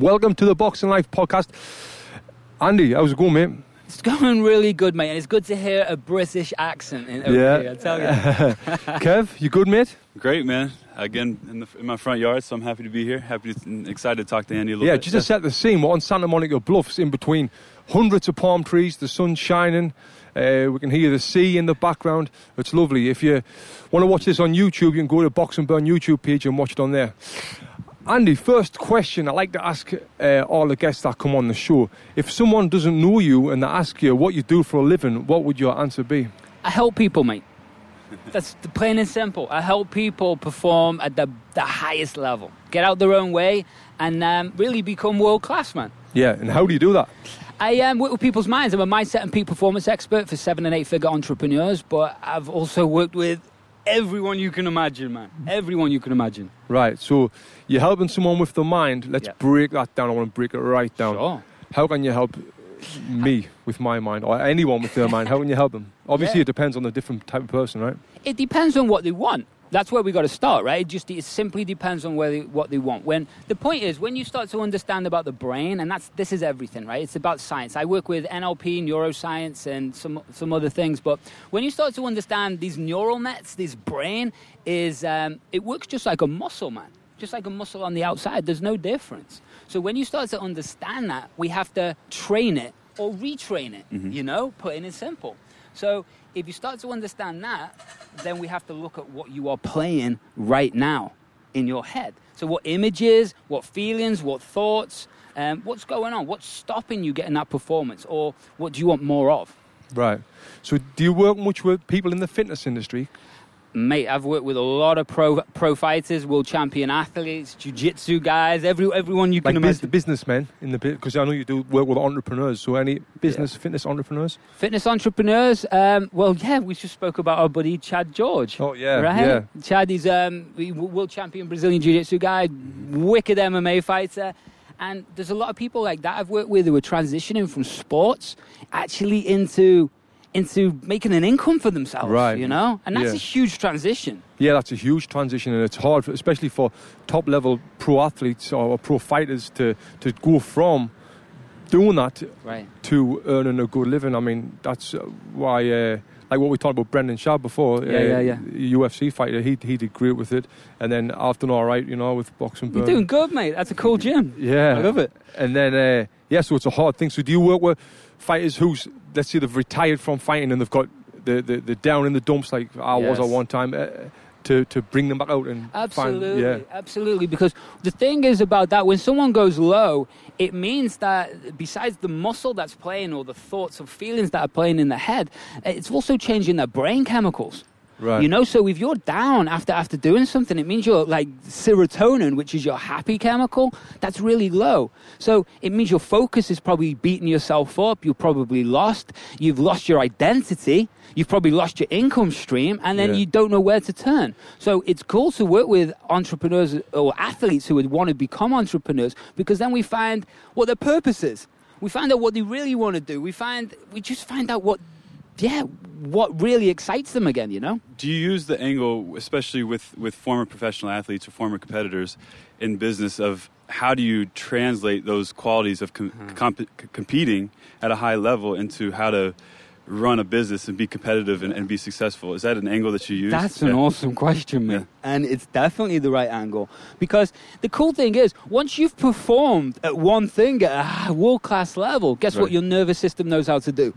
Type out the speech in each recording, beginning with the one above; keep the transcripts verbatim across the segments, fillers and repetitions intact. Welcome to the Box N' Life Podcast. Andy, how's it going, mate? It's going really good, mate, and it's good to hear a British accent in over yeah. here, I tell you. Kev, you good, mate? Great, man. Again, in, the, in my front yard, so I'm happy to be here. Happy to, and excited to talk to Andy a little yeah, bit. Just yeah, just to set the scene, we're on Santa Monica Bluffs, in between hundreds of palm trees, the sun's shining, uh, we can hear the sea in the background. It's lovely. If you want to watch this on YouTube, you can go to Box and Burn YouTube page and watch it on there. Andy, first question I like to ask uh, all the guests that come on the show. If someone doesn't know you and they ask you what you do for a living, what would your answer be? I help people, mate. That's plain and simple. I help people perform at the, the highest level, get out their own way, and um, really become world-class, man. Yeah, and how do you do that? I um, work with people's minds. I'm a mindset and peak performance expert for seven- and eight-figure entrepreneurs, but I've also worked with everyone you can imagine, man. Everyone you can imagine. Right, so you're helping someone with the mind. Let's yeah. break that down. I want to break it right down. Sure. How can you help me with my mind, or anyone with their mind? How can you help them? Obviously, yeah. it depends on the different type of person, right? It depends on what they want. That's where we got to start, right? It just it simply depends on where they, what they want. When the point is, when you start to understand about the brain, and that's this is everything, right? It's about science. I work with N L P, neuroscience, and some some other things. But when you start to understand these neural nets, this brain is um, it works just like a muscle, man, just like a muscle on the outside. There's no difference. So when you start to understand that, we have to train it or retrain it. Mm-hmm. You know, putting it simple. So if you start to understand that, then we have to look at what you are playing right now in your head. So what images, what feelings, what thoughts, um, what's going on? What's stopping you getting that performance? Or what do you want more of? Right. So do you work much with people in the fitness industry? Mate, I've worked with a lot of pro pro fighters, world champion athletes, jiu-jitsu guys, every, everyone you can like imagine. Like biz- businessmen, in the because I know you do work with entrepreneurs, so any business, yeah. fitness entrepreneurs? Fitness entrepreneurs, um, well, yeah, we just spoke about our buddy Chad George. Oh, yeah, right? yeah. Chad is um, world champion Brazilian jiu-jitsu guy, wicked M M A fighter. And there's a lot of people like that I've worked with who are transitioning from sports actually into... into making an income for themselves, right. you know? And that's yeah. a huge transition. Yeah, that's a huge transition, and it's hard, for, especially for top-level pro-athletes or pro fighters to, to go from doing that right. to earning a good living. I mean, that's why, uh, like what we talked about Brendan Schaub before, yeah, uh, yeah, yeah. U F C fighter, he, he did great with it. And then I've done all right, you know, with Box and Burn. You're doing good, mate. That's a cool gym. Yeah. I love it. And then, uh, yeah, so it's a hard thing. So do you work with fighters who's, let's say they've retired from fighting and they've got the, the, the down in the dumps like I yes. was at one time uh, to, to bring them back out and absolutely, find, yeah. absolutely. Because the thing is about that, when someone goes low, it means that besides the muscle that's playing or the thoughts or feelings that are playing in the head, it's also changing their brain chemicals. Right. You know, so if you're down after after doing something, it means your like serotonin, which is your happy chemical, that's really low. So it means your focus is probably beating yourself up. You're probably lost. You've lost your identity. You've probably lost your income stream, and then yeah. you don't know where to turn. So it's cool to work with entrepreneurs or athletes who would want to become entrepreneurs, because then we find what their purpose is. We find out what they really want to do. We find we just find out what. Yeah, what really excites them again, you know? Do you use the angle, especially with, with former professional athletes or former competitors in business, of how do you translate those qualities of com- mm-hmm. comp- competing at a high level into how to run a business and be competitive and, and be successful? Is that an angle that you use? That's an yeah. awesome question, man. Yeah. And it's definitely the right angle. Because the cool thing is, once you've performed at one thing at a world-class level, guess right. what your nervous system knows how to do?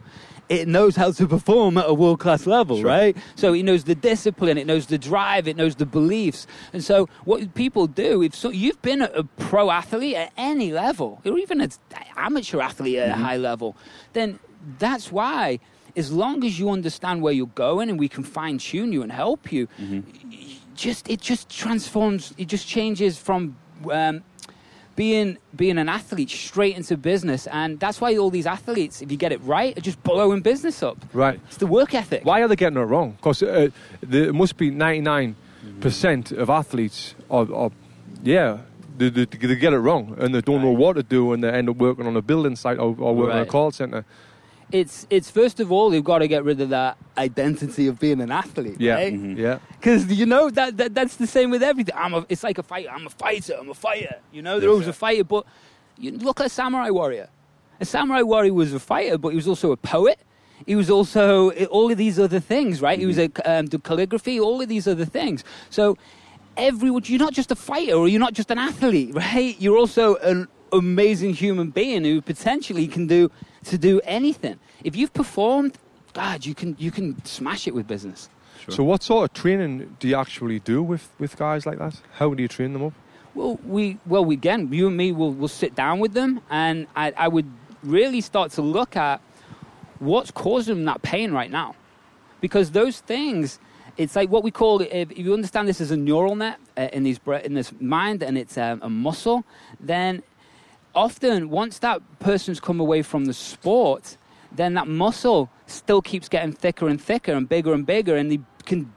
It knows how to perform at a world-class level, sure. right? So it knows the discipline, it knows the drive, it knows the beliefs. And so what people do, if so, you've been a, a pro athlete at any level, or even an amateur athlete at mm-hmm. a high level, then that's why, as long as you understand where you're going and we can fine-tune you and help you, mm-hmm. just it just transforms, it just changes from... Um, Being being an athlete straight into business, and that's why all these athletes, if you get it right, are just blowing business up. Right. It's the work ethic. Why are they getting it wrong? Because uh, there must be ninety-nine percent mm-hmm. of athletes are, are yeah, they, they, they get it wrong, and they don't right. know what to do, and they end up working on a building site or, or working right. in a call centre. It's it's first of all, you've got to get rid of that identity of being an athlete, yeah, right? mm-hmm. yeah. Because you know that, that that's the same with everything. I'm a, it's like a fighter. I'm a fighter. I'm a fighter. You know, they're always a fighter, but You look at a samurai warrior. A samurai warrior was a fighter, but he was also a poet. He was also all of these other things, right? Mm-hmm. He was a um, did calligraphy, all of these other things. So every, you're not just a fighter or you're not just an athlete, right? You're also an amazing human being who potentially can do to do anything. If you've performed, God, you can you can smash it with business. Sure. So what sort of training do you actually do with, with guys like that? How do you train them up? Well, we well we, again, you and me will will sit down with them, and I, I would really start to look at what's causing them that pain right now, because those things, it's like what we call, if you understand this as a neural net uh, in these in this mind, and it's um, a muscle, then often once that person's come away from the sport, then that muscle still keeps getting thicker and thicker and bigger and bigger, and they can,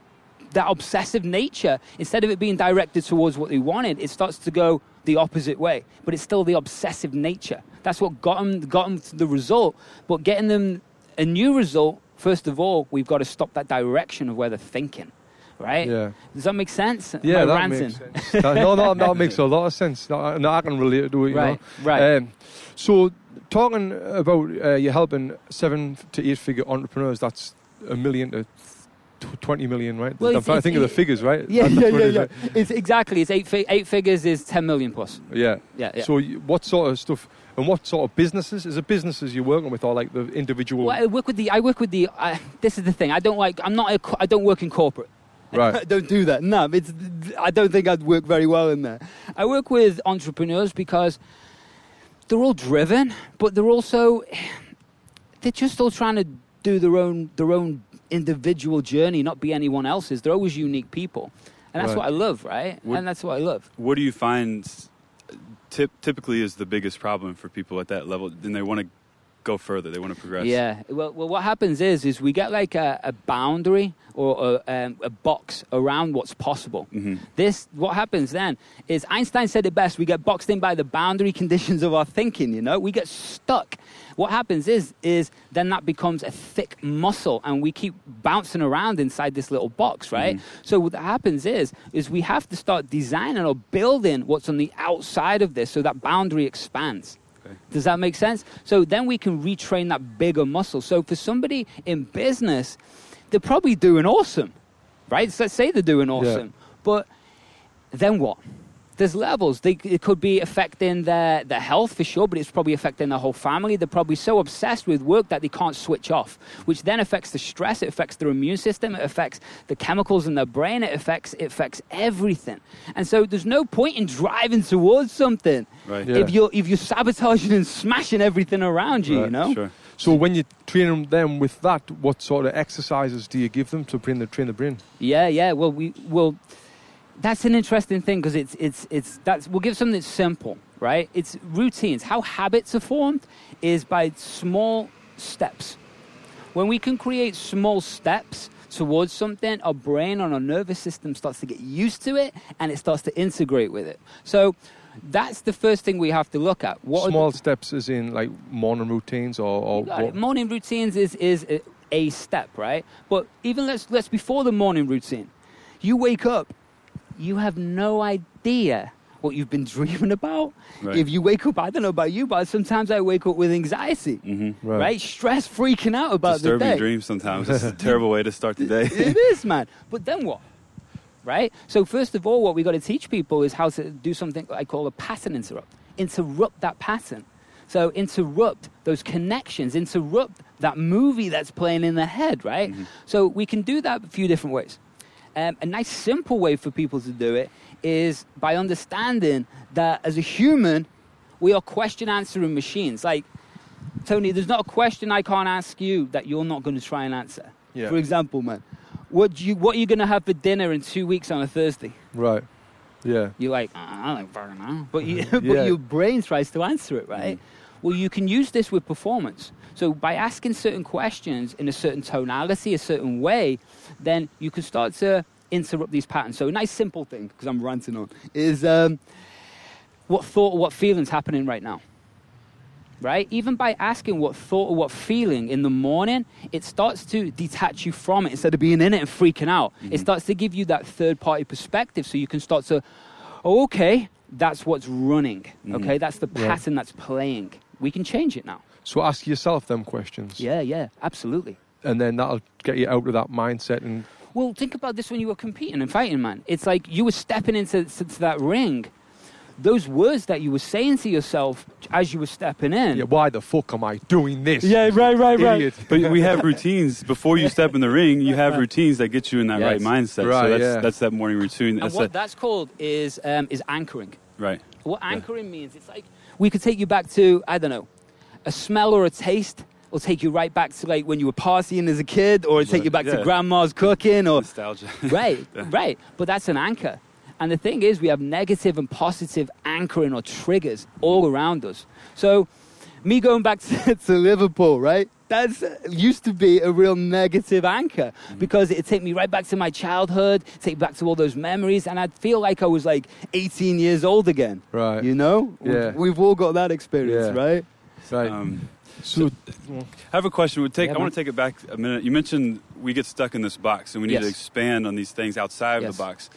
that obsessive nature, instead of it being directed towards what they wanted, it starts to go the opposite way. But it's still the obsessive nature. That's what got them, got them to the result. But getting them a new result, first of all, we've got to stop that direction of where they're thinking, right? Yeah. Does that make sense? Yeah, that ranting? makes sense. that, no, no, that makes a lot of sense. No, no, I can relate to it, you right, know? Right. Um, so talking about uh, you're helping seven to eight figure entrepreneurs, that's a million to twenty million, right? Well, it's, I it's, think it's, of the figures, right? Yeah, yeah, yeah, yeah. Right? It's exactly. It's eight, fi- eight figures is ten million plus. Yeah. Yeah, yeah. So you, what sort of stuff, and what sort of businesses, is it businesses you're working with, or like the individual? Well, I work with the, I work with the, uh, this is the thing. I don't like, I'm not, a, I don't work in corporate. Right. I don't do that. No, it's, I don't think I'd work very well in there. I work with entrepreneurs because they're all driven, but they're also, they're just all trying to do their own, their own individual journey, not be anyone else's. They're always unique people, and that's right. what I love, right? What, and that's what I love. What do you find tip, typically is the biggest problem for people at that level? Then they want to go further. They want to progress. Yeah. Well, well what happens is, is we get like a, a boundary or a, um, a box around what's possible. Mm-hmm. This, what happens then is, Einstein said it best, we get boxed in by the boundary conditions of our thinking, you know? We get stuck. What happens is, is then that becomes a thick muscle, and we keep bouncing around inside this little box, right? Mm-hmm. So what happens is, is we have to start designing or building what's on the outside of this so that boundary expands. Okay. Does that make sense? So then we can retrain that bigger muscle. So for somebody in business, they're probably doing awesome, right? So let's say they're doing awesome, yeah. But then what? There's levels. They, it could be affecting their, their health for sure, but it's probably affecting their whole family. They're probably so obsessed with work that they can't switch off, which then affects the stress. It affects their immune system. It affects the chemicals in their brain. It affects it affects everything. And so there's no point in driving towards something, right. Yeah. if you're if you're sabotaging and smashing everything around you. Right, you know. Sure. So when you train them with that, what sort of exercises do you give them to train the train the brain? Yeah, yeah. Well, we will. That's an interesting thing, because it's it's it's that's we'll give something that's simple, right? It's routines. How habits are formed is by small steps. When we can create small steps towards something, our brain and our nervous system starts to get used to it, and it starts to integrate with it. So that's the first thing we have to look at. What small the, steps is in like morning routines or, or what? Morning routines is is a step, right? But even let's let's before the morning routine, you wake up. You have no idea what you've been dreaming about. Right. If you wake up, I don't know about you, but sometimes I wake up with anxiety, mm-hmm. right. right? Stress, freaking out about Disturbing the day. Disturbing dreams sometimes. It's a terrible way to start the day. It is, man. But then what? Right? So first of all, what we got to teach people is how to do something I call a pattern interrupt. Interrupt that pattern. So interrupt those connections, interrupt that movie that's playing in their head, right? Mm-hmm. So we can do that a few different ways. Um, a nice simple way for people to do it is by understanding that as a human, we are question answering machines. Like, Tony, there's not a question I can't ask you that you're not going to try and answer. Yeah. For example, man, what do you what are you going to have for dinner in two weeks on a Thursday? Right. Yeah. You're like, I don't fucking know. But, you, but yeah. your brain tries to answer it, right? Mm. Well, you can use this with performance. So by asking certain questions in a certain tonality, a certain way, then you can start to interrupt these patterns. So a nice simple thing, because I'm ranting on, is um, what thought or what feeling's happening right now, right? Even by asking what thought or what feeling in the morning, it starts to detach you from it instead of being in it and freaking out. Mm-hmm. It starts to give you that third-party perspective, so you can start to, oh, okay, that's what's running, mm-hmm. okay? That's the pattern yeah. that's playing. We can change it now. So ask yourself them questions. Yeah, yeah, absolutely. And then that'll get you out of that mindset. And well, think about this when you were competing and fighting, man. It's like you were stepping into, into that ring. Those words that you were saying to yourself as you were stepping in. Yeah, why the fuck am I doing this? Yeah, right, right, Idiot. right. But we have routines. Before you step in the ring, you have routines that get you in that yes. right mindset. Right, so that's, yeah. that's that morning routine. That's and what that. that's called is um, is anchoring. Right. What anchoring yeah. means, it's like we could take you back to, I don't know, a smell or a taste. It'll take you right back to like when you were partying as a kid, or it'll take you back yeah. to grandma's cooking. Or nostalgia. Right, yeah. right. But that's an anchor. And the thing is, we have negative and positive anchoring or triggers all around us. So me going back to, to Liverpool, right? That's used to be a real negative anchor mm-hmm. because it'd take me right back to my childhood, take me back to all those memories, and I'd feel like I was like eighteen years old again. Right. You know? Yeah. We've all got that experience, yeah. right? Right. Um, So, I have a question. We'll take, yeah, I want to take it back a minute. You mentioned we get stuck in this box and we need yes. to expand on these things outside of yes. the box.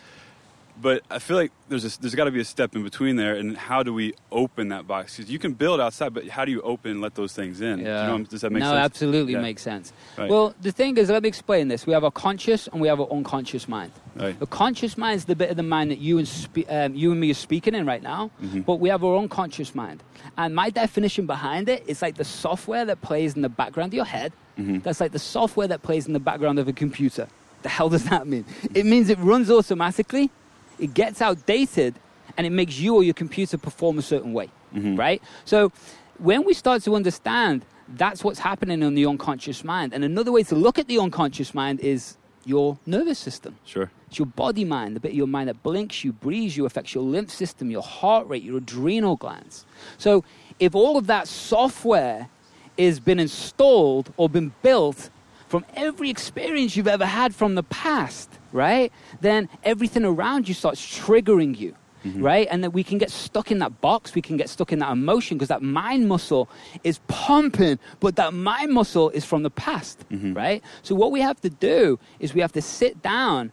But I feel like there's a, there's got to be a step in between there. And how do we open that box? Because you can build outside, but how do you open and let those things in? Yeah. You know, does that make no, sense? No, absolutely yeah. makes sense. Right. Well, the thing is, let me explain this. We have our conscious and we have our unconscious mind. Right. The conscious mind is the bit of the mind that you and spe- um, you and me are speaking in right now. Mm-hmm. But we have our unconscious mind. And my definition behind it is like the software that plays in the background of your head. Mm-hmm. That's like the software that plays in the background of a computer. The hell does that mean? It means it runs automatically. It gets outdated, and it makes you or your computer perform a certain way, mm-hmm. right? So when we start to understand that's what's happening in the unconscious mind, and another way to look at the unconscious mind is your nervous system. Sure. It's your body mind, the bit of your mind that blinks you, breathes you, affects your lymph system, your heart rate, your adrenal glands. So if all of that software has been installed or been built from every experience you've ever had from the past, right, then everything around you starts triggering you, mm-hmm. right? And then we can get stuck in that box. We can get stuck in that emotion because that mind muscle is pumping, but that mind muscle is from the past, mm-hmm. right? So what we have to do is we have to sit down,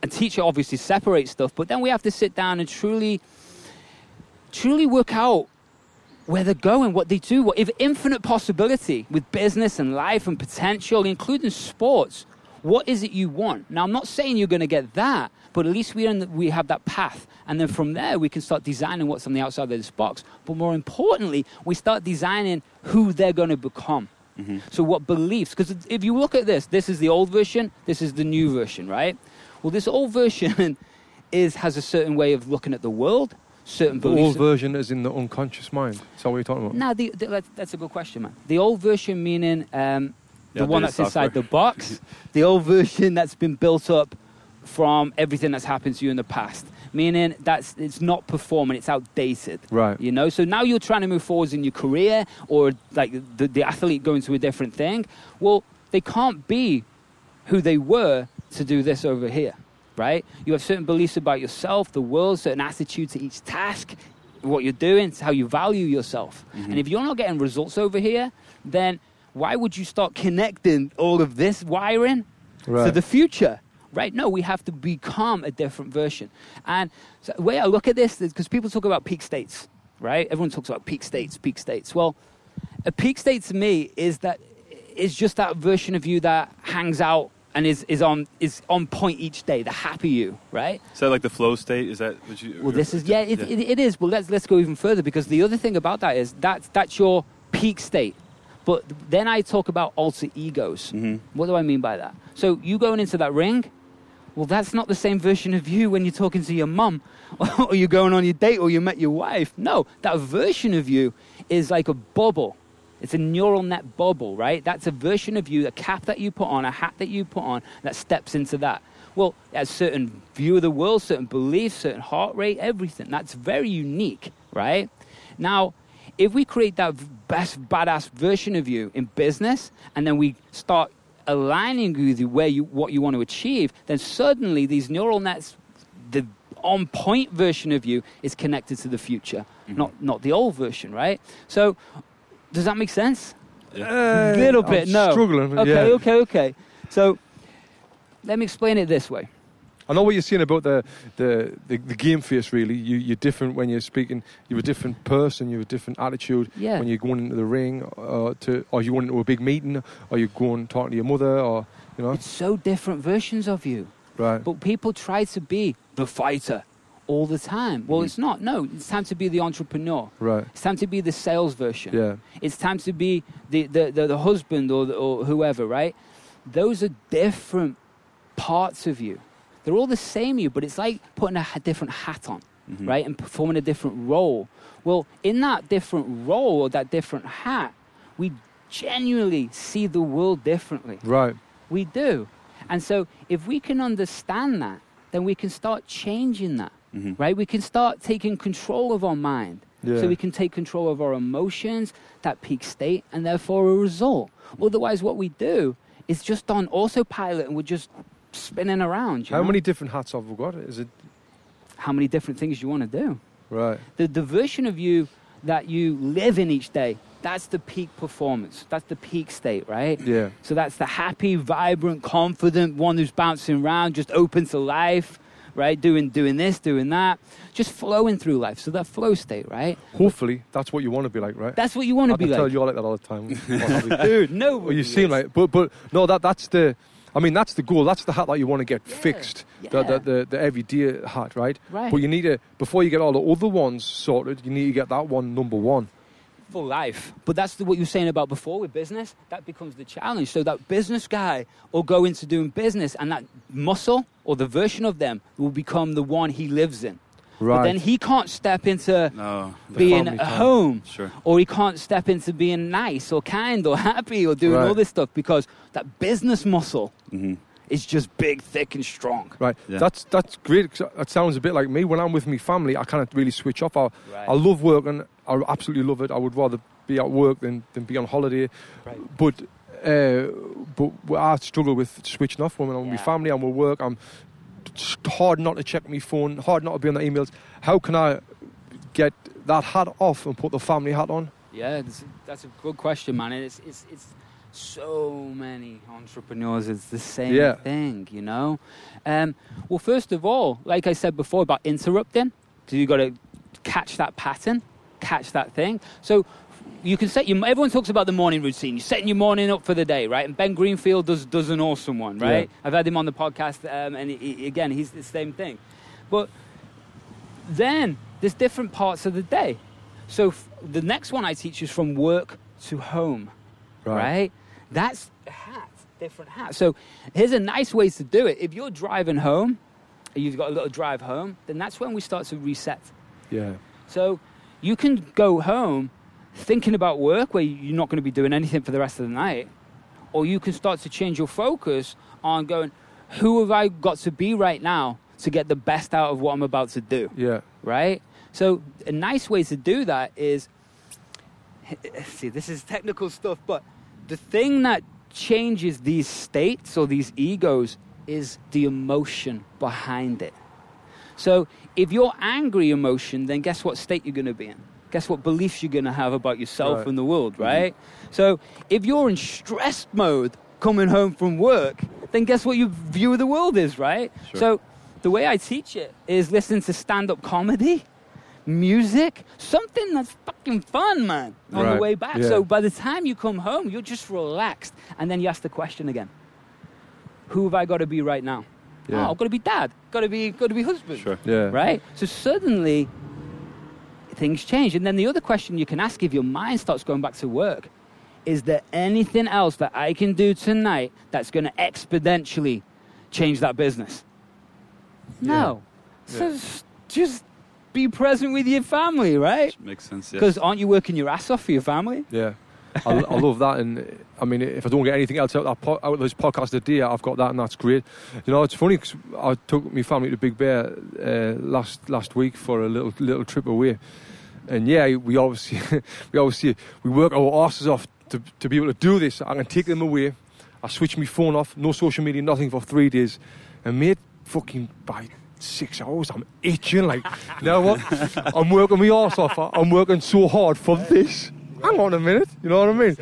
and teacher obviously separates stuff, but then we have to sit down and truly, truly work out where they're going, what they do, what if infinite possibility with business and life and potential, including sports, what is it you want? Now, I'm not saying you're going to get that, but at least we we have that path. And then from there, we can start designing what's on the outside of this box. But more importantly, we start designing who they're going to become. Mm-hmm. So what beliefs? Because if you look at this, this is the old version, this is the new version, right? Well, this old version is has a certain way of looking at the world, certain the beliefs. The old version is in the unconscious mind. Is that what you're talking about? No, the, the, that's a good question, man. The old version meaning um, the yeah, one that's software. Inside the box. The old version that's been built up from everything that's happened to you in the past. Meaning that's it's not performing, it's outdated. Right. You know, so now you're trying to move forwards in your career or like the, the athlete going to a different thing. Well, they can't be who they were to do this over here. Right? You have certain beliefs about yourself, the world, certain attitude to each task, what you're doing, it's how you value yourself. Mm-hmm. And if you're not getting results over here, then why would you start connecting all of this wiring right. to the future? Right? No, we have to become a different version. And so the way I look at this is because people talk about peak states, right? Everyone talks about peak states, peak states. Well, a peak state to me is that is just that version of you that hangs out and is, is on is on point each day, the happy you, right? Is that like the flow state? Is that what you... Well, this is... Yeah, it, yeah. It, it is. Well, let's let's go even further because the other thing about that is that's, that's your peak state. But then I talk about alter egos. Mm-hmm. What do I mean by that? So you going into that ring, well, that's not the same version of you when you're talking to your mum or you're going on your date or you met your wife. No, that version of you is like a bubble. It's a neural net bubble, right? That's a version of you, a cap that you put on, a hat that you put on, that steps into that. Well, a certain view of the world, certain beliefs, certain heart rate, everything. That's very unique, right? Now, if we create that best badass version of you in business, and then we start aligning with you where you what you want to achieve, then suddenly these neural nets, the on point version of you, is connected to the future, mm-hmm. not not the old version, right? So. Does that make sense? A yeah. uh, little bit, I'm no. struggling. Okay, yeah. okay, okay. So, let me explain it this way. I know what you're saying about the the, the, the game face, really. You, you're different when you're speaking. You're a different person. You have a different attitude yeah. when you're going into the ring or, to, or you're going into a big meeting or you're going talking to your mother or, you know. It's so different versions of you. Right. But people try to be the fighter all the time. Well, mm. it's not. No, it's time to be the entrepreneur. Right. It's time to be the sales version. Yeah. It's time to be the, the, the, the husband or, the, or whoever, right? Those are different parts of you. They're all the same you, but it's like putting a different hat on, mm-hmm. right? And performing a different role. Well, in that different role or that different hat, we genuinely see the world differently. Right. We do. And so if we can understand that, then we can start changing that, mm-hmm. right? We can start taking control of our mind. Yeah. So we can take control of our emotions, that peak state, and therefore a result. Otherwise, what we do is just on autopilot and we're just spinning around. How know? many different hats have we got? Is it how many different things you want to do? Right. The, the version of you that you live in each day, that's the peak performance. That's the peak state, right? Yeah. So that's the happy, vibrant, confident one who's bouncing around, just open to life, right? Doing doing this, doing that. Just flowing through life. So that flow state, right? Hopefully, that's what you want to be like, right? That's what you want to be like. I tell you all like that all the time. Dude, no. Well, you seem like, but, but no, that that's the... I mean, that's the goal. That's the hat that you want to get yeah, fixed, yeah. The, the, the, the everyday hat, right? Right. But you need to, before you get all the other ones sorted, you need to get that one number one. For life. But that's the, what you were saying about before with business. That becomes the challenge. So that business guy will go into doing business and that muscle or the version of them will become the one he lives in. Right. But then he can't step into no, being at home sure. or he can't step into being nice or kind or happy or doing right. all this stuff because that business muscle mm-hmm. is just big, thick and strong. Right. Yeah. That's that's great. That sounds a bit like me. When I'm with my family, I can't really switch off. I, right. I love work and I absolutely love it. I would rather be at work than, than be on holiday. Right. But, uh, but I struggle with switching off when I'm with yeah. my family. I'm with work. I'm... It's hard not to check my phone, hard not to be on the emails. How can I get that hat off and put the family hat on? Yeah, that's, that's a good question, man. It's, it's, it's so many entrepreneurs, it's the same yeah. thing, you know? Um, well, first of all, like I said before about interrupting, so you got to catch that pattern, catch that thing. So you can set your, everyone talks about the morning routine. You're setting your morning up for the day, right? And Ben Greenfield does does an awesome one, right? Yeah. I've had him on the podcast, um, and he, again, he's the same thing. But then there's different parts of the day. So f- the next one I teach is from work to home, right? right? That's a hat, different hat. So here's a nice way to do it. If you're driving home, you've got a little drive home, then that's when we start to reset. Yeah. So you can go home thinking about work where you're not going to be doing anything for the rest of the night, or you can start to change your focus on going, who have I got to be right now to get the best out of what I'm about to do? Yeah. Right? So a nice way to do that is, see, this is technical stuff, but the thing that changes these states or these egos is the emotion behind it. So if you're angry emotion, then guess what state you're going to be in? Guess what beliefs you're going to have about yourself right. and the world, right? Mm-hmm. So if you're in stress mode coming home from work, then guess what your view of the world is, right? Sure. So the way I teach it is listening to stand-up comedy, music, something that's fucking fun, man, on right. the way back. Yeah. So by the time you come home, you're just relaxed. And then you ask the question again. Who have I got to be right now? Yeah. Oh, I've got to be dad. Got to be, got to be husband. Sure. Yeah. Right? So suddenly things change. And then the other question you can ask if your mind starts going back to work, is there anything else that I can do tonight that's going to exponentially change that business? Yeah. No. Yeah. So just be present with your family, right? Which makes sense, yeah. Because aren't you working your ass off for your family? Yeah. I, I love that. And I mean, if I don't get anything else out of, that po- out of this podcast today, I've got that, and that's great. You know, it's funny because I took my family to Big Bear uh, last last week for a little little trip away, and yeah, we obviously we obviously we work our asses off to to be able to do this. I can take them away. I switch my phone off, no social media, nothing for three days, and mate, fucking by six hours, I'm itching. Like, you know what? I'm working my ass off. I'm working so hard for this. Hang on a minute, you know what I mean?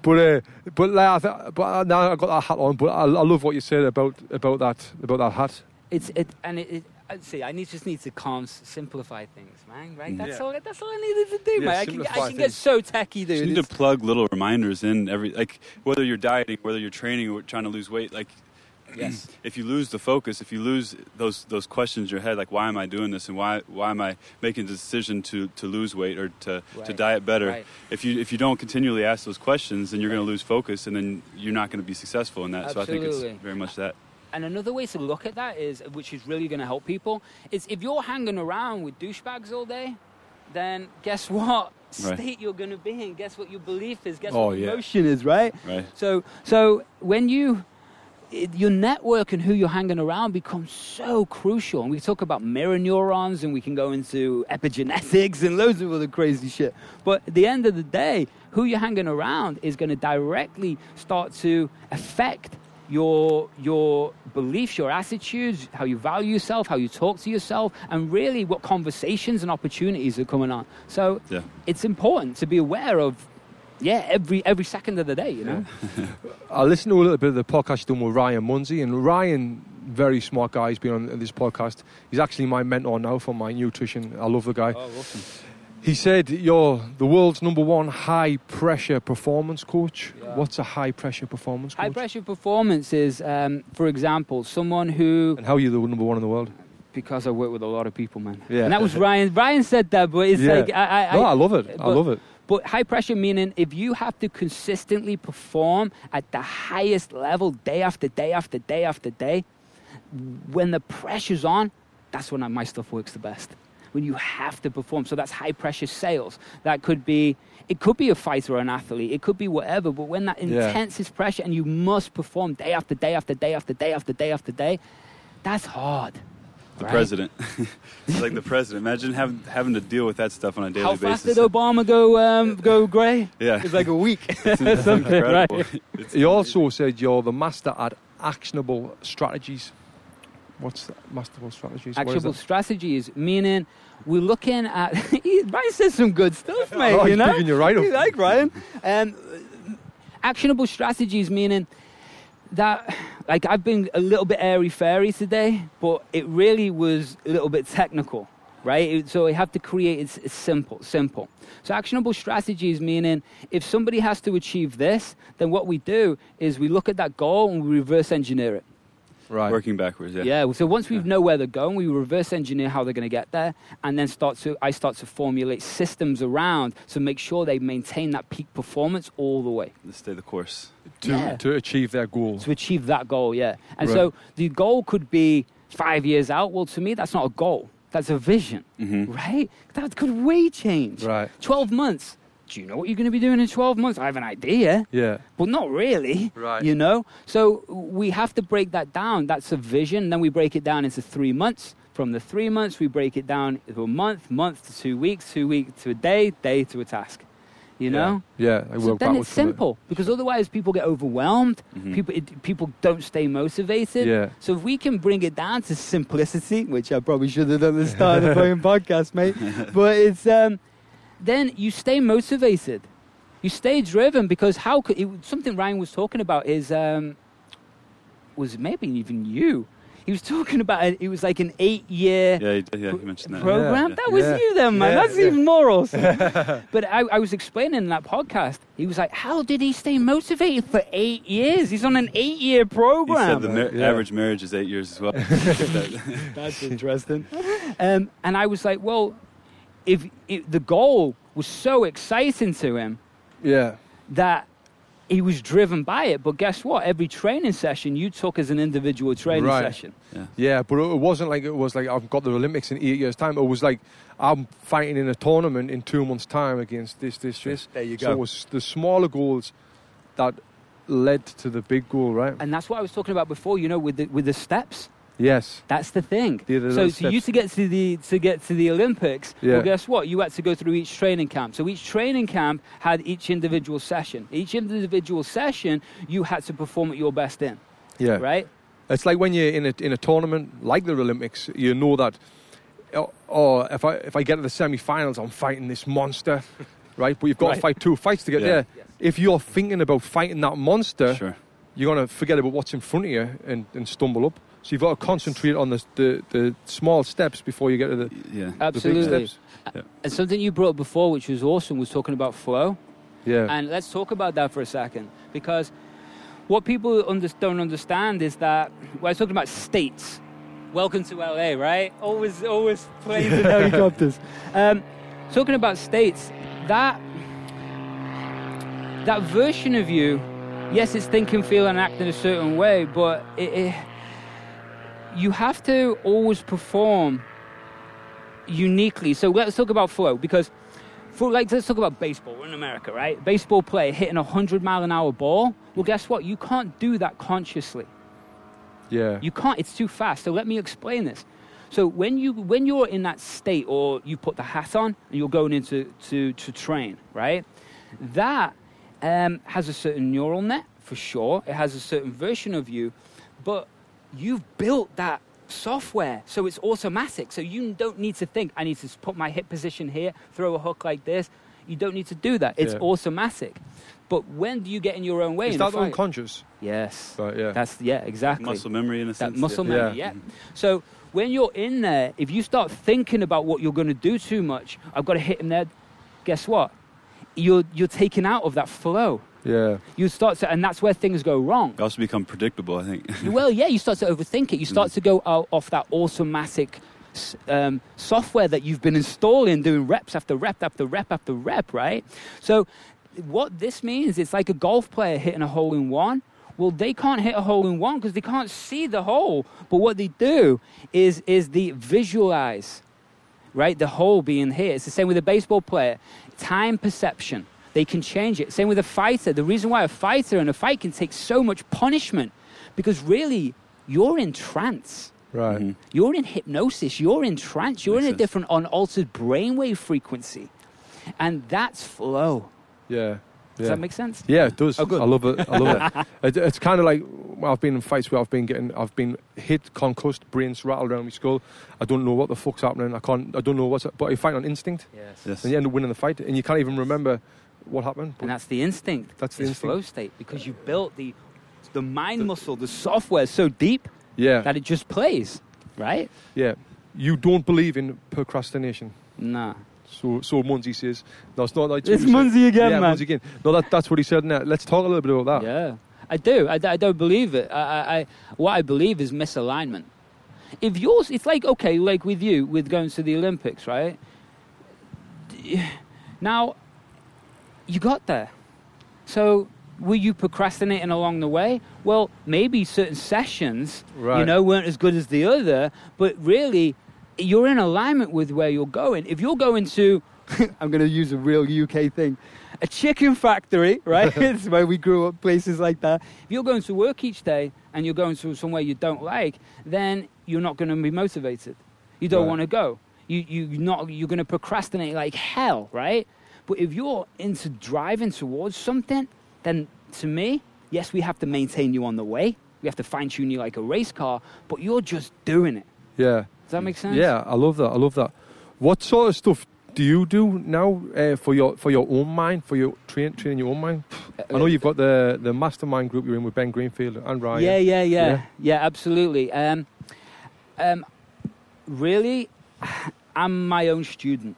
But uh, but, like, I th- but now I got that hat on. But I, I love what you said about about that about that hat. It's it and it. it I see. I need, just need to calm, simplify things, man. Right? That's yeah. all. That's all I needed to do, yeah, man. I can, I can get so techie, dude. You need it's... to plug little reminders in every, like, whether you're dieting, whether you're training, or trying to lose weight. Like, yes, if you lose the focus, if you lose those those questions in your head, like, why am I doing this, and why why am I making the decision to, to lose weight or to, right. to diet better? Right. If you if you don't continually ask those questions, then you're right. going to lose focus, and then you're not going to be successful in that. Absolutely. So I think it's very much that. And another way to look at that is, which is really going to help people, is if you're hanging around with douchebags all day, then guess what state right. you're going to be in, guess what your belief is, guess oh, what your yeah. emotion is, right? Right. So, so when you, it, your network and who you're hanging around becomes so crucial. And we talk about mirror neurons, and we can go into epigenetics and loads of other crazy shit. But at the end of the day, who you're hanging around is going to directly start to affect your your beliefs, your attitudes, how you value yourself, how you talk to yourself, and really what conversations and opportunities are coming on. So yeah. it's important to be aware of, yeah, every every second of the day, you know? Yeah. I listened to a little bit of the podcast done with Ryan Munsey, and Ryan, very smart guy, he's been on this podcast. He's actually my mentor now for my nutrition. I love the guy. Oh, awesome. He said, you're the world's number one high-pressure performance coach. Yeah. What's a high-pressure performance coach? High-pressure performance is, um, for example, someone who... And how are you the number one in the world? Because I work with a lot of people, man. Yeah. And that was Ryan. Ryan said that, but it's yeah. like... I, I, no, I love it. But, I love it. But high-pressure meaning if you have to consistently perform at the highest level day after day after day after day, when the pressure's on, that's when my stuff works the best. When you have to perform. So that's high-pressure sales. That could be, it could be a fighter or an athlete. It could be whatever. But when that intense yeah. is pressure and you must perform day after day after day after day after day after day, that's hard. The right? president. It's like the president. Imagine having, having to deal with that stuff on a daily basis. How fast basis. did Obama go um, go grey? Yeah. It was like a week. It's something, right? It's he also said you're the master at actionable strategies. What's that? Masterful strategies? Actionable strategies, meaning we're looking at... Ryan says some good stuff, mate, oh, you know? You right up. You like Ryan. Um, actionable strategies, meaning that... Like, I've been a little bit airy-fairy today, but it really was a little bit technical, right? It, so you have to create... It's, it's simple, simple. So actionable strategies, meaning if somebody has to achieve this, then what we do is we look at that goal and we reverse engineer it. Right. Working backwards, yeah. Yeah, so once we yeah. know where they're going, we reverse engineer how they're going to get there, and then start to I start to formulate systems around to make sure they maintain that peak performance all the way. They stay the course. To yeah. to achieve their goal. To achieve that goal, yeah. And right. so the goal could be five years out. Well, to me, that's not a goal. That's a vision, mm-hmm. right? That could way change. Right. twelve months. Do you know what you're going to be doing in twelve months? I have an idea. Yeah. But not really. Right. You know? So we have to break that down. That's a vision. Then we break it down into three months. From the three months, we break it down to a month, month to two weeks, two weeks to a day, day to a task. You yeah. know? Yeah. I so then it's simple. It. Because otherwise people get overwhelmed. Mm-hmm. People it, people don't stay motivated. Yeah. So if we can bring it down to simplicity, which I probably should have done at the start of the fucking podcast, mate. But it's... um. Then you stay motivated, you stay driven, because how could it, something Ryan was talking about is um, was maybe even you. He was talking about it, it was like an eight-year yeah, yeah, that. program. Yeah, yeah. That was yeah. you, then, man. Yeah, That's yeah. even more awesome. But I, I was explaining in that podcast. He was like, "How did he stay motivated for eight years? He's on an eight-year program." He said the mar- yeah. average marriage is eight years as well. That's interesting. Um, and I was like, "Well." If, if the goal was so exciting to him yeah. that he was driven by it. But guess what? Every training session you took as an individual training right. session. Yeah. yeah, but it wasn't like it was like I've got the Olympics in eight years' time. It was like I'm fighting in a tournament in two months' time against this, this, this. There you go. So it was the smaller goals that led to the big goal, right? And that's what I was talking about before, you know, with the, with the steps. Yes, that's the thing. The, the, so, so you to get to the to get to the Olympics, yeah. well, guess what? You had to go through each training camp. So each training camp had each individual session. Each individual session, you had to perform at your best in. Yeah, right. It's like when you're in a in a tournament like the Olympics, you know that. Oh, oh if I if I get to the semi-finals, I'm fighting this monster, right? But you've got right. to fight two fights to get yeah. there. Yes. If you're thinking about fighting that monster, sure. you're gonna forget about what's in front of you and, and stumble up. So you've got to concentrate on the, the, the small steps before you get to the, yeah. Absolutely. The big steps. Yeah. And something you brought up before, which was awesome, was talking about flow. Yeah. And let's talk about that for a second, because what people under, don't understand is that when I was talking about states, welcome to L A, right? Always, always planes and helicopters. Um, talking about states, that that version of you, yes, it's thinking, feeling, and acting a certain way, but it, it, you have to always perform uniquely. So let's talk about flow, because for, like, let's talk about baseball. We're in America, right? Baseball player hitting a one hundred mile an hour ball. Well, guess what? You can't do that consciously. Yeah. You can't. It's too fast. So let me explain this. So when, you, when you're in that state, or you put the hat on and you're going into to, to train, right, that um, has a certain neural net, for sure. It has a certain version of you, but you've built that software, so it's automatic. So you don't need to think, I need to put my hip position here, throw a hook like this. You don't need to do that. It's yeah. automatic. But when do you get in your own way? Is that unconscious? Yes. Right, yeah. That's, yeah, exactly. Muscle memory, in a sense. That muscle yeah. memory, yeah. yeah. So when you're in there, if you start thinking about what you're going to do too much, I've got to hit him there, guess what? You're, you're taken out of that flow. Yeah. You start to, and that's where things go wrong. You also become predictable, I think. Well, yeah, you start to overthink it. You start mm. to go out off that automatic Um, software that you've been installing, doing reps after rep after rep after rep, right? So what this means, it's like a golf player hitting a hole in one. Well, they can't hit a hole in one because they can't see the hole. But what they do is is they visualize, right, the hole being here. It's the same with a baseball player. Time perception, they can change it. Same with a fighter. The reason why a fighter in a fight can take so much punishment, because really you're in trance. Right. Mm-hmm. You're in hypnosis. You're in trance. You're Makes in a sense. different, unaltered brainwave frequency. And that's flow. Yeah. Does yeah. that make sense? Yeah, it does. Oh, good. I love it. I love it. It's kind of like, well, I've been in fights where I've been getting, I've been hit, concussed, brains rattled around my skull. I don't know what the fuck's happening. I can't, I don't know what's, but you fight on instinct. Yes. yes. And you end up winning the fight and you can't even remember what happened. And that's the instinct. That's the instinct. Flow state, because you built the, the mind muscle, the software so deep. Yeah. That it just plays, right? Yeah. You don't believe in procrastination. Nah. So so Munsey says. No, it's not like... It's Munsey again, yeah, man. Munsey again. No, that, that's what he said. Now, let's talk a little bit about that. Yeah. I do. I, I don't believe it. I, I What I believe is misalignment. If yours... It's like, okay, like with you, with going to the Olympics, right? Now, you got there. So... Were you procrastinating along the way? Well, maybe certain sessions, right. you know, weren't as good as the other, but really, you're in alignment with where you're going. If you're going to, I'm going to use a real U K thing, a chicken factory, right? It's where we grew up, places like that. If you're going to work each day and you're going to somewhere you don't like, then you're not going to be motivated. You don't right. want to go. You, you not, you're going to procrastinate like hell, right? But if you're into driving towards something, then to me, yes, we have to maintain you on the way. We have to fine-tune you like a race car, but you're just doing it. Yeah. Does that make sense? Yeah, I love that. I love that. What sort of stuff do you do now uh, for your for your own mind, for your train, training your own mind? I know you've got the, the mastermind group you're in with Ben Greenfield and Ryan. Yeah, yeah, yeah. Yeah, yeah absolutely. Um, um, really, I'm my own student.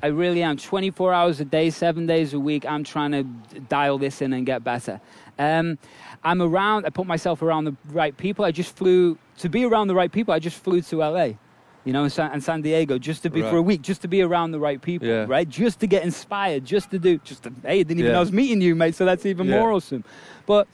I really am. twenty-four hours a day, seven days a week, I'm trying to dial this in and get better. Um, I'm around, I put myself around the right people. I just flew, to be around the right people, I just flew to L A, you know, and San, and San Diego, just to be, right. for a week, just to be around the right people, yeah. right? Just to get inspired, just to do, just to, hey, I didn't even yeah. know I was meeting you, mate, so that's even yeah. more awesome. But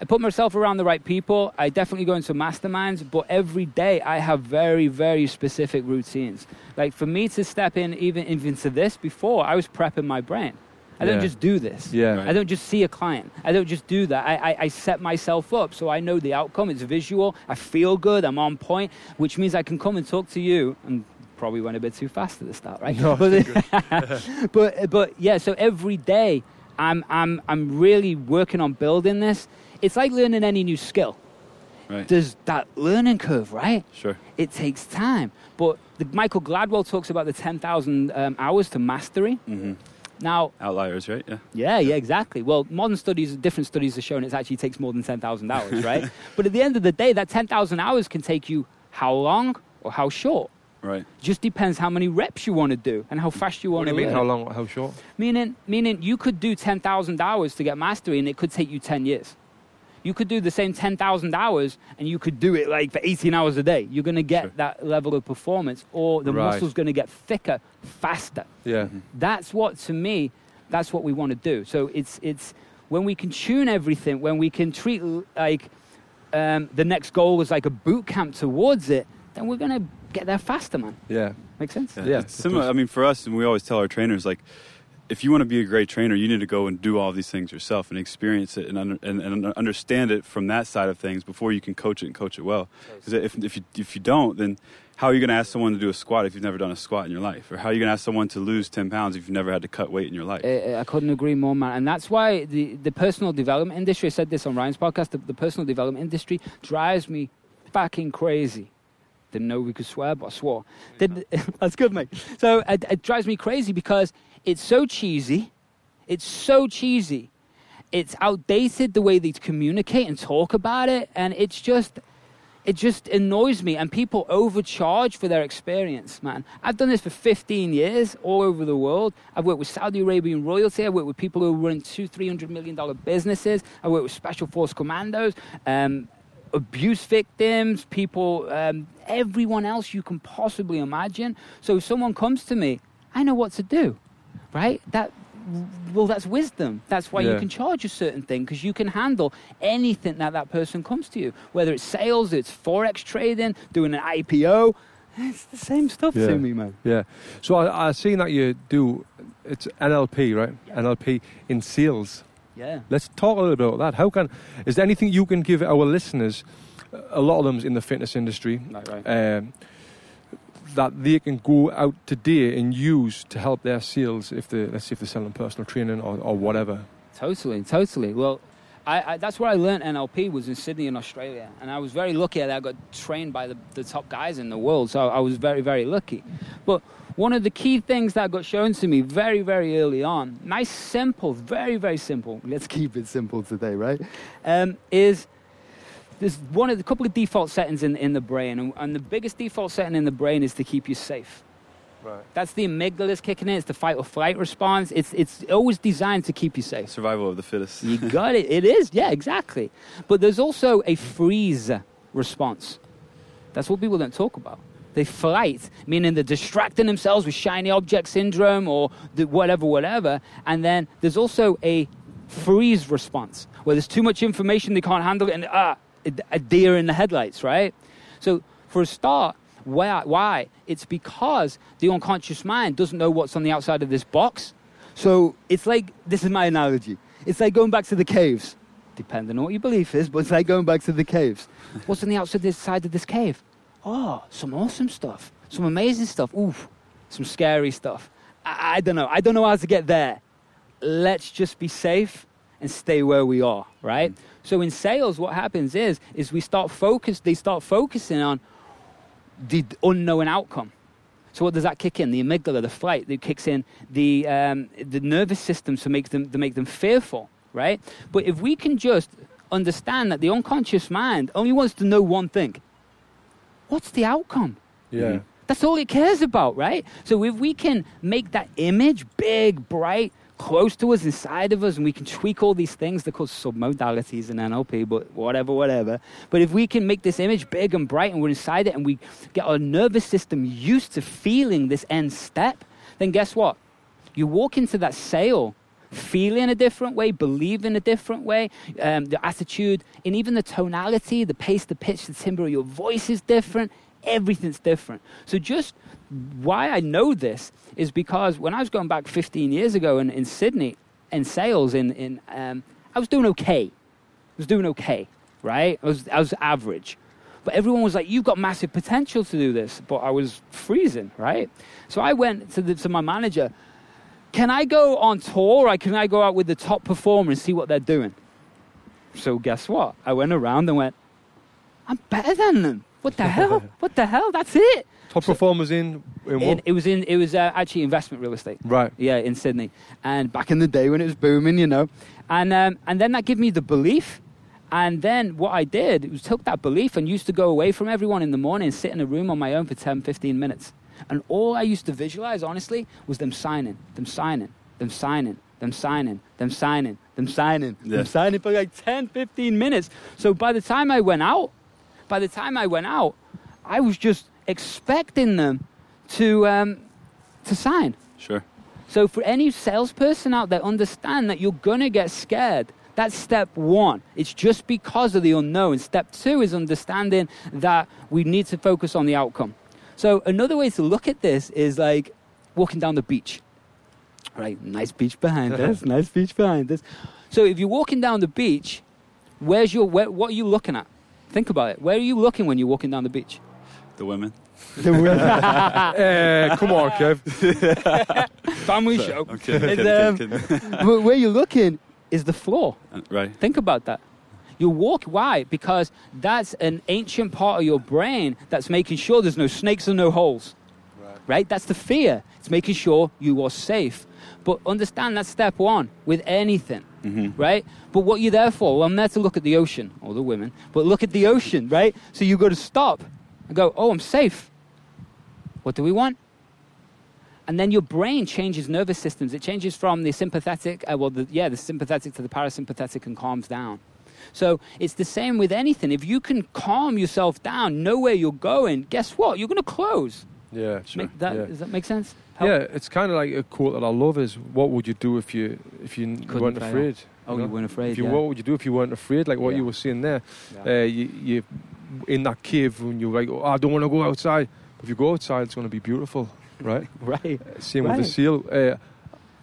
I put myself around the right people. I definitely go into masterminds, but every day I have very, very specific routines. Like for me to step in even into this before, I was prepping my brain. I yeah. don't just do this. Yeah. Right. I don't just see a client. I don't just do that. I, I, I set myself up so I know the outcome. It's visual. I feel good. I'm on point, which means I can come and talk to you. And probably went a bit too fast at the start, right? No, but, but, but yeah, so every day I'm, I'm, I'm really working on building this. It's like learning any new skill. Right. There's that learning curve, right? Sure. It takes time. But the, Michael Gladwell talks about the ten thousand um, hours to mastery. Mm-hmm. Now, outliers, right? Yeah. Yeah, yeah, exactly. Well, modern studies, different studies have shown it actually takes more than ten thousand hours, right? But at the end of the day, that ten thousand hours can take you how long or how short. Right. Just depends how many reps you want to do and how fast you want to do it. What do you mean, how long, how short? Meaning, meaning you could do ten thousand hours to get mastery and it could take you ten years. You could do the same ten thousand hours and you could do it like for eighteen hours a day. You're going to get sure. that level of performance, or the right. muscle's going to get thicker, faster. Yeah. Mm-hmm. That's what, to me, that's what we want to do. So it's, it's when we can tune everything, when we can treat like um, the next goal as like a boot camp towards it, then we're going to get there faster, man. Yeah. Makes sense? Yeah. yeah. It's similar, I mean, for us, and we always tell our trainers, like, if you want to be a great trainer, you need to go and do all these things yourself and experience it and, un- and, and understand it from that side of things before you can coach it and coach it well. Because if, if, you, if you don't, then how are you going to ask someone to do a squat if you've never done a squat in your life? Or how are you going to ask someone to lose ten pounds if you've never had to cut weight in your life? I, I couldn't agree more, man. And that's why the, the personal development industry, I said this on Ryan's podcast, the, the personal development industry drives me fucking crazy. Didn't know we could swear, but I swore. Did, that's good, mate. So it, it drives me crazy because it's so cheesy. It's so cheesy. It's outdated the way they communicate and talk about it. And it's just, it just annoys me. And people overcharge for their experience, man. I've done this for fifteen years all over the world. I've worked with Saudi Arabian royalty. I've worked with people who run two, three hundred million dollar businesses. I've worked with special force commandos, um, abuse victims, people, um, everyone else you can possibly imagine. So if someone comes to me, I know what to do, right? That, well, that's wisdom. That's why yeah. you can charge a certain thing, because you can handle anything that that person comes to you, whether it's sales, it's forex trading, doing an I P O. It's the same stuff yeah. to me, man. Yeah. So I, I've seen that you do, it's N L P, right? Yeah. N L P in sales. Yeah. Let's talk a little bit about that. How can, is there anything you can give our listeners, a lot of them's in the fitness industry, right, right. Um, that they can go out today and use to help their sales if they, let's see if they're selling personal training or, or whatever? Totally, totally. Well, I, I, that's where I learned N L P, was in Sydney in Australia. And I was very lucky that I got trained by the, the top guys in the world. So I was very, very lucky. But one of the key things that got shown to me very, very early on, nice, simple, very, very simple, let's keep it simple today, right, um, is there's one of the couple of default settings in, in the brain. And, and the biggest default setting in the brain is to keep you safe. Right. That's the amygdala's kicking in. It's the fight or flight response. It's, it's always designed to keep you safe. Survival of the fittest. You got it. It is. Yeah, exactly. But there's also a freeze response. That's what people don't talk about. They flight, meaning they're distracting themselves with shiny object syndrome or the whatever, whatever. And then there's also a freeze response where there's too much information, they can't handle it, and ah, a deer in the headlights, right? So for a start, why, why? It's because the unconscious mind doesn't know what's on the outside of this box. So it's like, this is my analogy. It's like going back to the caves, depending on what your belief is, but it's like going back to the caves. What's on the outside of this side of this cave? Oh, some awesome stuff, some amazing stuff. Ooh, some scary stuff. I, I don't know. I don't know how to get there. Let's just be safe and stay where we are, right? Mm-hmm. So in sales, what happens is, is we start focus. They start focusing on the unknown outcome. So what does that kick in? The amygdala, the flight, that kicks in the um, the nervous system to make them to make them fearful, right? But if we can just understand that the unconscious mind only wants to know one thing. What's the outcome? Yeah. That's all it cares about, right? So if we can make that image big, bright, close to us, inside of us, and we can tweak all these things, they're called submodalities in N L P, but whatever, whatever. But if we can make this image big and bright and we're inside it and we get our nervous system used to feeling this end step, then guess what? You walk into that sale feeling a different way, believing a different way, um, the attitude, and even the tonality, the pace, the pitch, the timbre of your voice is different. Everything's different. So just why I know this is because when I was going back fifteen years ago in, in Sydney, in sales, in, in um, I was doing okay. I was doing okay, right? I was, I was average. But everyone was like, you've got massive potential to do this. But I was freezing, right? So I went to, the, to my manager, can I go on tour? Or can I go out with the top performer and see what they're doing? So guess what? I went around and went, I'm better than them. What the hell? What the hell? That's it. Top so, performers in, in what? It, it was in it was uh, actually investment real estate. Right. Yeah, in Sydney. And back in the day when it was booming, you know. And um, and then that gave me the belief. And then what I did was took that belief and used to go away from everyone in the morning, sit in a room on my own for ten, fifteen minutes. And all I used to visualize, honestly, was them signing, them signing, them signing, them signing, them signing, them signing, yeah. them signing for like ten, fifteen minutes. So by the time I went out, by the time I went out, I was just expecting them to um, to sign. Sure. So for any salesperson out there, understand that you're going to get scared. That's step one. It's just because of the unknown. Step two is understanding that we need to focus on the outcome. So another way to look at this is like walking down the beach. Right, nice beach behind us, nice beach behind us. So if you're walking down the beach, where's your, where, what are you looking at? Think about it. Where are you looking when you're walking down the beach? The women. The women. uh, come on, Kev. Family so, show. Okay. And, um, okay, okay. Where you're looking is the floor. Uh, right. Think about that. You walk, why? Because that's an ancient part of your brain that's making sure there's no snakes and no holes. Right. Right? That's the fear. It's making sure you are safe. But understand that's step one with anything, mm-hmm. right? But what you're there for? Well, I'm there to look at the ocean, or the women, but look at the ocean, right? So you've got to stop and go, oh, I'm safe. What do we want? And then your brain changes nervous systems. It changes from the sympathetic, uh, well, the, yeah, the sympathetic to the parasympathetic and calms down. So it's the same with anything. If you can calm yourself down, know where you're going, guess what? You're going to close. Yeah, sure. Make that, yeah. Does that make sense? Help? Yeah, it's kind of like a quote that I love is, what would you do if you if you Couldn't weren't fail. afraid? Oh, you, know? you weren't afraid, if you, yeah. What would you do if you weren't afraid? Like what yeah. you were saying there. Yeah. Uh, you, you in that cave when you're like, oh, I don't want to go outside. If you go outside, it's going to be beautiful, right? right. Same right. with the seal. Uh,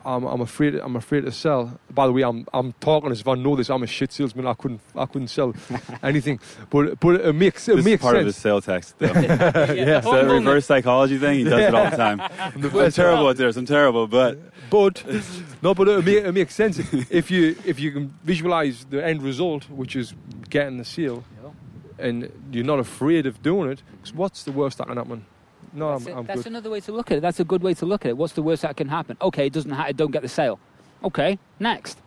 I'm, I'm afraid. I'm afraid to sell. By the way, I'm I'm talking as if I know this. I'm a shit salesman. I couldn't I couldn't sell anything. But but it makes it this makes is part sense. Part of his sales tax. yeah, yeah. So that reverse psychology thing. He does yeah. it all the time. I'm terrible at this. I'm terrible. But but no. But it, it makes sense if you if you can visualize the end result, which is getting the seal, yeah. and you're not afraid of doing it. Because what's the worst that can happen? No, that's I'm, I'm that's another way to look at it. That's a good way to look at it. What's the worst that can happen? Okay, it doesn't. Ha- I don't get the sale. Okay, next.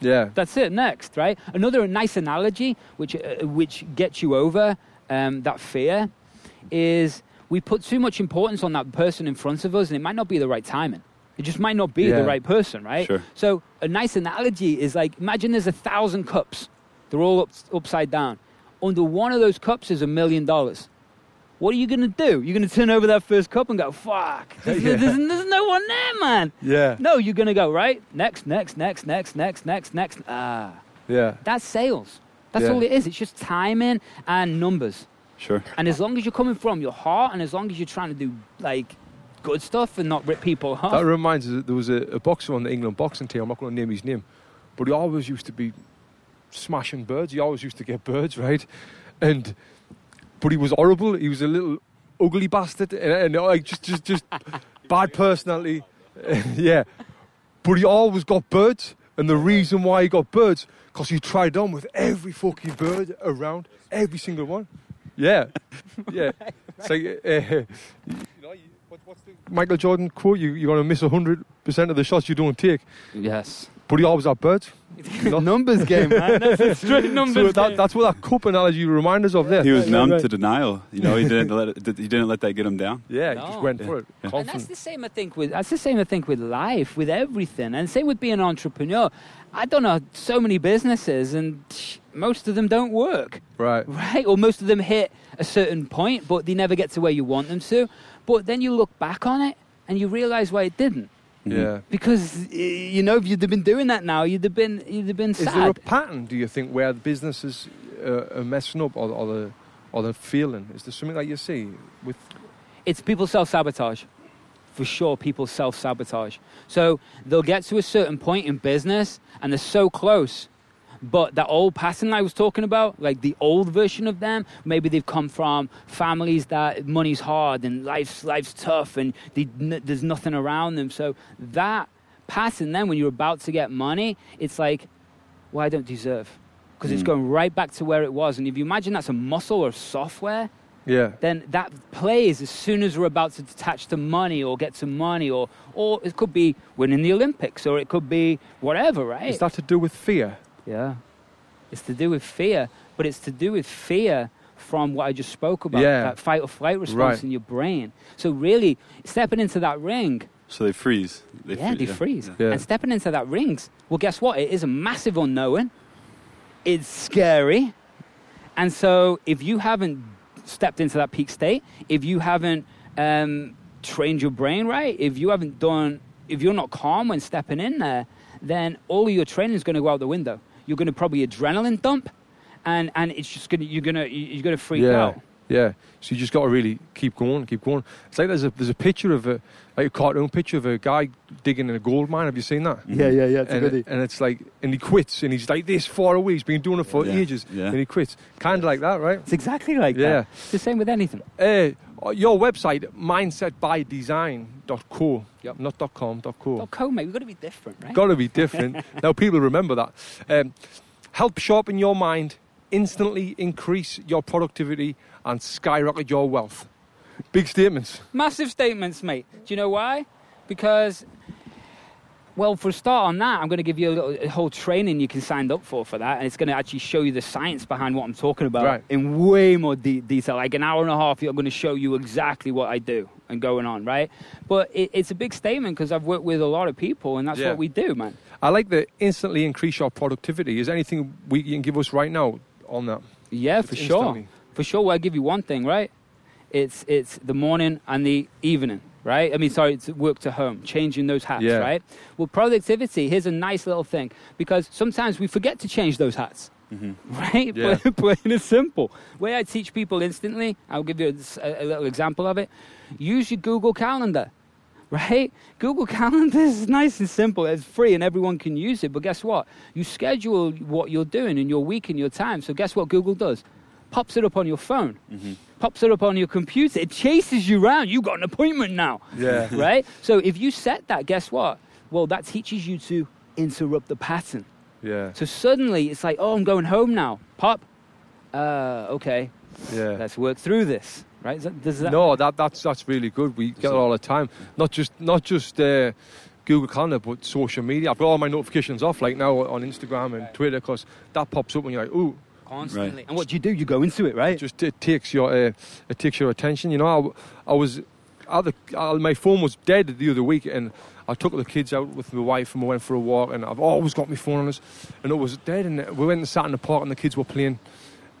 Yeah. That's it. Next, right? Another nice analogy, which uh, which gets you over um, that fear, is we put too much importance on that person in front of us, and it might not be the right timing. It just might not be yeah. the right person, right? Sure. So a nice analogy is like imagine there's a thousand cups. They're all up, upside down. Under one of those cups is a million dollars. What are you going to do? You're going to turn over that first cup and go, fuck, there's, yeah. there's, there's no one there, man. Yeah. No, you're going to go, right, next, next, next, next, next, next, next. Ah. Yeah. That's sales. That's yeah. all it is. It's just timing and numbers. Sure. And as long as you're coming from your heart and as long as you're trying to do, like, good stuff and not rip people off. That reminds us, there was a, a boxer on the England boxing team. I'm not going to name his name. But he always used to be smashing birds. He always used to get birds, right? And... But he was horrible. He was a little ugly bastard, and, and like just, just, just bad personality. yeah. But he always got birds, and the reason why he got birds because he tried on with every fucking bird around, every single one. Yeah, yeah. It's like uh, you know, what's the Michael Jordan quote? You, you're gonna miss a hundred percent of the shots you don't take. Yes. But he always had birds. Numbers game, man. That's a straight numbers so that, game. That's what that cup analogy reminds us of there. He was numb right. to denial. You know, he didn't let it, he didn't let that get him down. Yeah, no. he just went yeah. for it. Yeah. And that's the same I think with that's the same I think with life, with everything. And same with being an entrepreneur. I don't know so many businesses and most of them don't work. Right. Right? Or most of them hit a certain point but they never get to where you want them to. But then you look back on it and you realize why it didn't. Yeah, because you know if you'd have been doing that now, you'd have been you'd have been sad. Is there a pattern? Do you think where the businesses uh, are messing up, or, or the or the feeling? Is there something that you see with? It's people self sabotage, for sure. People self sabotage. So they'll get to a certain point in business, and they're so close. But that old pattern I was talking about, like the old version of them, maybe they've come from families that money's hard and life's life's tough and they, n- there's nothing around them. So that pattern then, when you're about to get money, it's like, well, I don't deserve. Because mm. it's going right back to where it was. And if you imagine that's a muscle or software, yeah. then that plays as soon as we're about to attach to money or get some money, or, or it could be winning the Olympics, or it could be whatever, right? Is that to do with fear? Yeah. It's to do with fear, but it's to do with fear from what I just spoke about, yeah. that fight or flight response right. in your brain. So really, stepping into that ring... So they freeze. They yeah, free- they yeah. freeze. Yeah. And stepping into that rings, well, guess what? It is a massive unknowing. It's scary. And so if you haven't stepped into that peak state, if you haven't um, trained your brain right, if you haven't done, if you're not calm when stepping in there, then all of your training is going to go out the window. You're going to probably adrenaline dump, and, and it's just going to, you're going to, you're going to freak yeah. out. Yeah, so you just got to really keep going, keep going. It's like there's a there's a picture of a like a cartoon picture of a guy digging in a gold mine. Have you seen that? Yeah, yeah, yeah. It's and, a goodie. And it's like, and he quits, and he's like this far away. He's been doing it for yeah. ages, yeah. and he quits. Kind of like that, right? It's exactly like yeah. that. It's the same with anything. Uh, your website, mindset by design dot co, yep. not .com, .co. .co, mate. We've got to be different, right? Got to be different. Now people remember that. Um, help sharpen your mind. Instantly increase your productivity and skyrocket your wealth. Big statements. Massive statements, mate. Do you know why? Because, well, for a start on that, I'm going to give you a, little, a whole training you can sign up for for that, and it's going to actually show you the science behind what I'm talking about right. in way more de- detail. Like an hour and a half, I'm going to show you exactly what I do and going on, right? But it, it's a big statement because I've worked with a lot of people, and that's yeah. what we do, man. I like the instantly increase your productivity. Is there anything we, you can give us right now on that? Yeah, it's for instantly. sure. For sure, well, I'll give you one thing, right? It's it's the morning and the evening, right? I mean, sorry, it's work to home, changing those hats, yeah. right? Well, productivity, here's a nice little thing, because sometimes we forget to change those hats, mm-hmm. right? Yeah. Plain and simple. The way I teach people instantly, I'll give you a, a little example of it. Use your Google Calendar, right? Google Calendar is nice and simple. It's free and everyone can use it, but guess what? You schedule what you're doing in your week and your time, so guess what Google does? Pops it up on your phone, mm-hmm. pops it up on your computer. It chases you around. You've got an appointment now, yeah. right? So if you set that, guess what? Well, that teaches you to interrupt the pattern. Yeah. So suddenly it's like, oh, I'm going home now. Pop. Uh, okay. Yeah. Let's work through this, right? Does that, does that no, that that's that's really good. We get it all the time. Not just not just. Uh, Google Calendar, but social media. I've got all my notifications off, like now on Instagram and Twitter, because that pops up when you're like, ooh. Constantly, right. And what do you do? You go into it, right? It just it takes your uh, it takes your attention. You know, I, I was, other my phone was dead the other week, and I took the kids out with my wife, and we went for a walk. And I've always got my phone on us, and it was dead. And we went and sat in the park, and the kids were playing.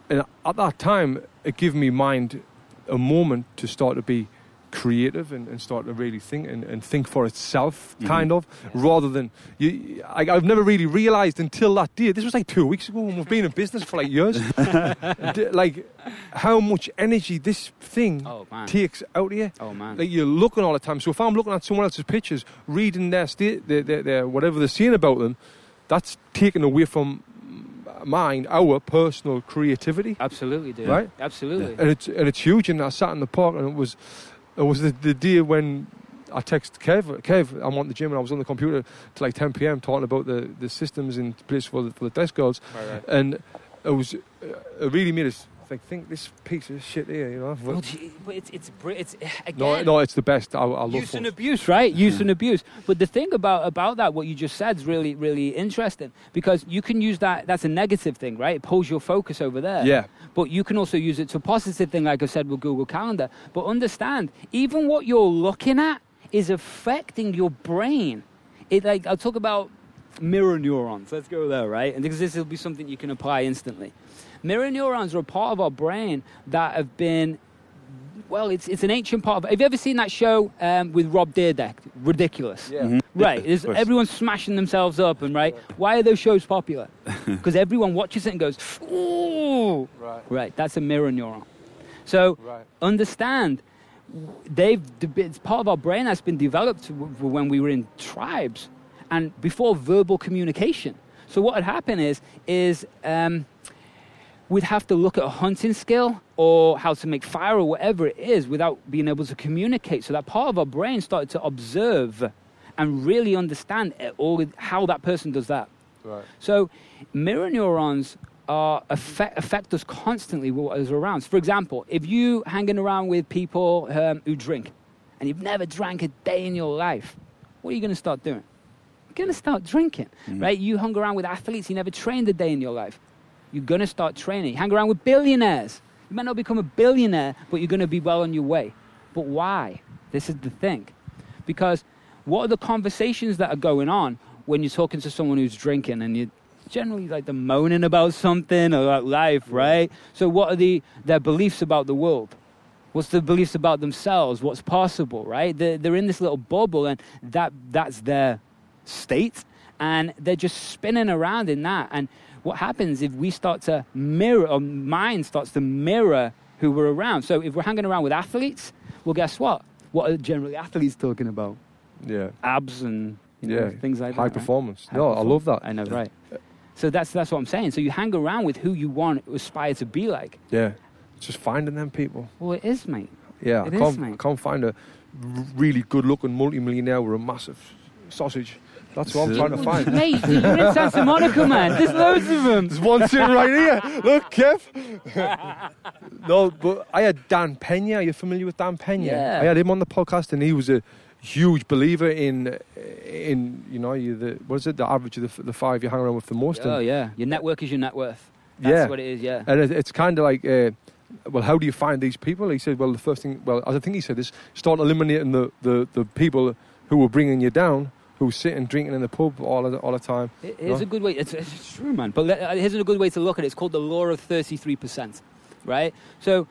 And at that time, it gave me mind a moment to start to be creative and, and start to really think and, and think for itself, mm-hmm. kind of, yeah. rather than... You, I, I've never really realised until that day, this was like two weeks ago when we've been in business for like years, d- like how much energy this thing oh, takes out of you. Oh, man. Like you're looking all the time. So if I'm looking at someone else's pictures, reading their state, their, their, their, whatever they're saying about them, that's taken away from mine, our personal creativity. Absolutely, dude. Right? Absolutely. And it's, and it's huge. And I sat in the park and it was... It was the, the day when I texted Kev, Kev, I'm on the gym and I was on the computer till like ten p.m. talking about the, the systems in place for the, for the desk guards. Right, right. And it was, it really made us think, think this piece of shit here, you know. Well, but it's, it's, it's, again... No, no, it's the best. I, I love it. Use and abuse, right? Use and abuse. But the thing about, about that, what you just said is really, really interesting because you can use that, that's a negative thing, right? It pulls your focus over there. Yeah. But you can also use it to a positive thing, like I said, with Google Calendar. But understand, even what you're looking at is affecting your brain. It like, I'll talk about mirror neurons. Let's go there, right? And because this will be something you can apply instantly. Mirror neurons are a part of our brain that have been, well, it's it's an ancient part of it. Have you ever seen that show um, with Rob Dyrdek? Ridiculous. Yeah. Mm-hmm. Right. Everyone's smashing themselves up and right. Why are those shows popular? Because everyone watches it and goes, ooh. Right. Right. That's a mirror neuron. So right. understand, they've it's part of our brain that's been developed when we were in tribes and before verbal communication. So what had happened is is um, we'd have to look at a hunting skill or how to make fire or whatever it is without being able to communicate. So that part of our brain started to observe and really understand all how that person does that. Right. So mirror neurons are affect, affect us constantly with what is around. So for example, if you hanging around with people um, who drink and you've never drank a day in your life, what are you going to start doing? You're going to start drinking, mm-hmm. right? You hung around with athletes, you never trained a day in your life. You're going to start training. You hang around with billionaires. You might not become a billionaire, but you're going to be well on your way. But why? This is the thing. Because what are the conversations that are going on when you're talking to someone who's drinking and you're generally like they're moaning about something or about life, right? So what are the their beliefs about the world? What's their beliefs about themselves? What's possible, right? They're, they're in this little bubble and that that's their state and they're just spinning around in that. And what happens if we start to mirror, or mind starts to mirror who we're around? So if we're hanging around with athletes, well, guess what? What are generally athletes talking about? Yeah. Abs and you know, yeah. things like High that. Performance. Right? High no, performance. No, I love that. I know, right. So that's that's what I'm saying. So you hang around with who you want to aspire to be like. Yeah. It's just finding them people. Well, it is, mate. Yeah. It I, can't, is, mate. I can't find a really good-looking multi-millionaire with a massive sausage. That's what I'm trying to find. Mate, you're in Santa Monica, man. There's loads of them. There's one sitting right here. Look, Kev. No, but I had Dan Pena. Are you familiar with Dan Pena? Yeah. I had him on the podcast, and he was a huge believer in, in you know, you the what is it? The average of the, the five you hang around with the most. Oh, and, yeah. Your network is your net worth. That's yeah. what it is, yeah. And it, it's kind of like... Uh, well, how do you find these people? He said, well, the first thing... Well, I think he said this. Start eliminating the, the, the people who were bringing you down, who's sitting drinking in the pub all the, all the time. It is a good way. It's, it's true, man. But let, here's a good way to look at it. It's called the law of thirty-three percent, right? So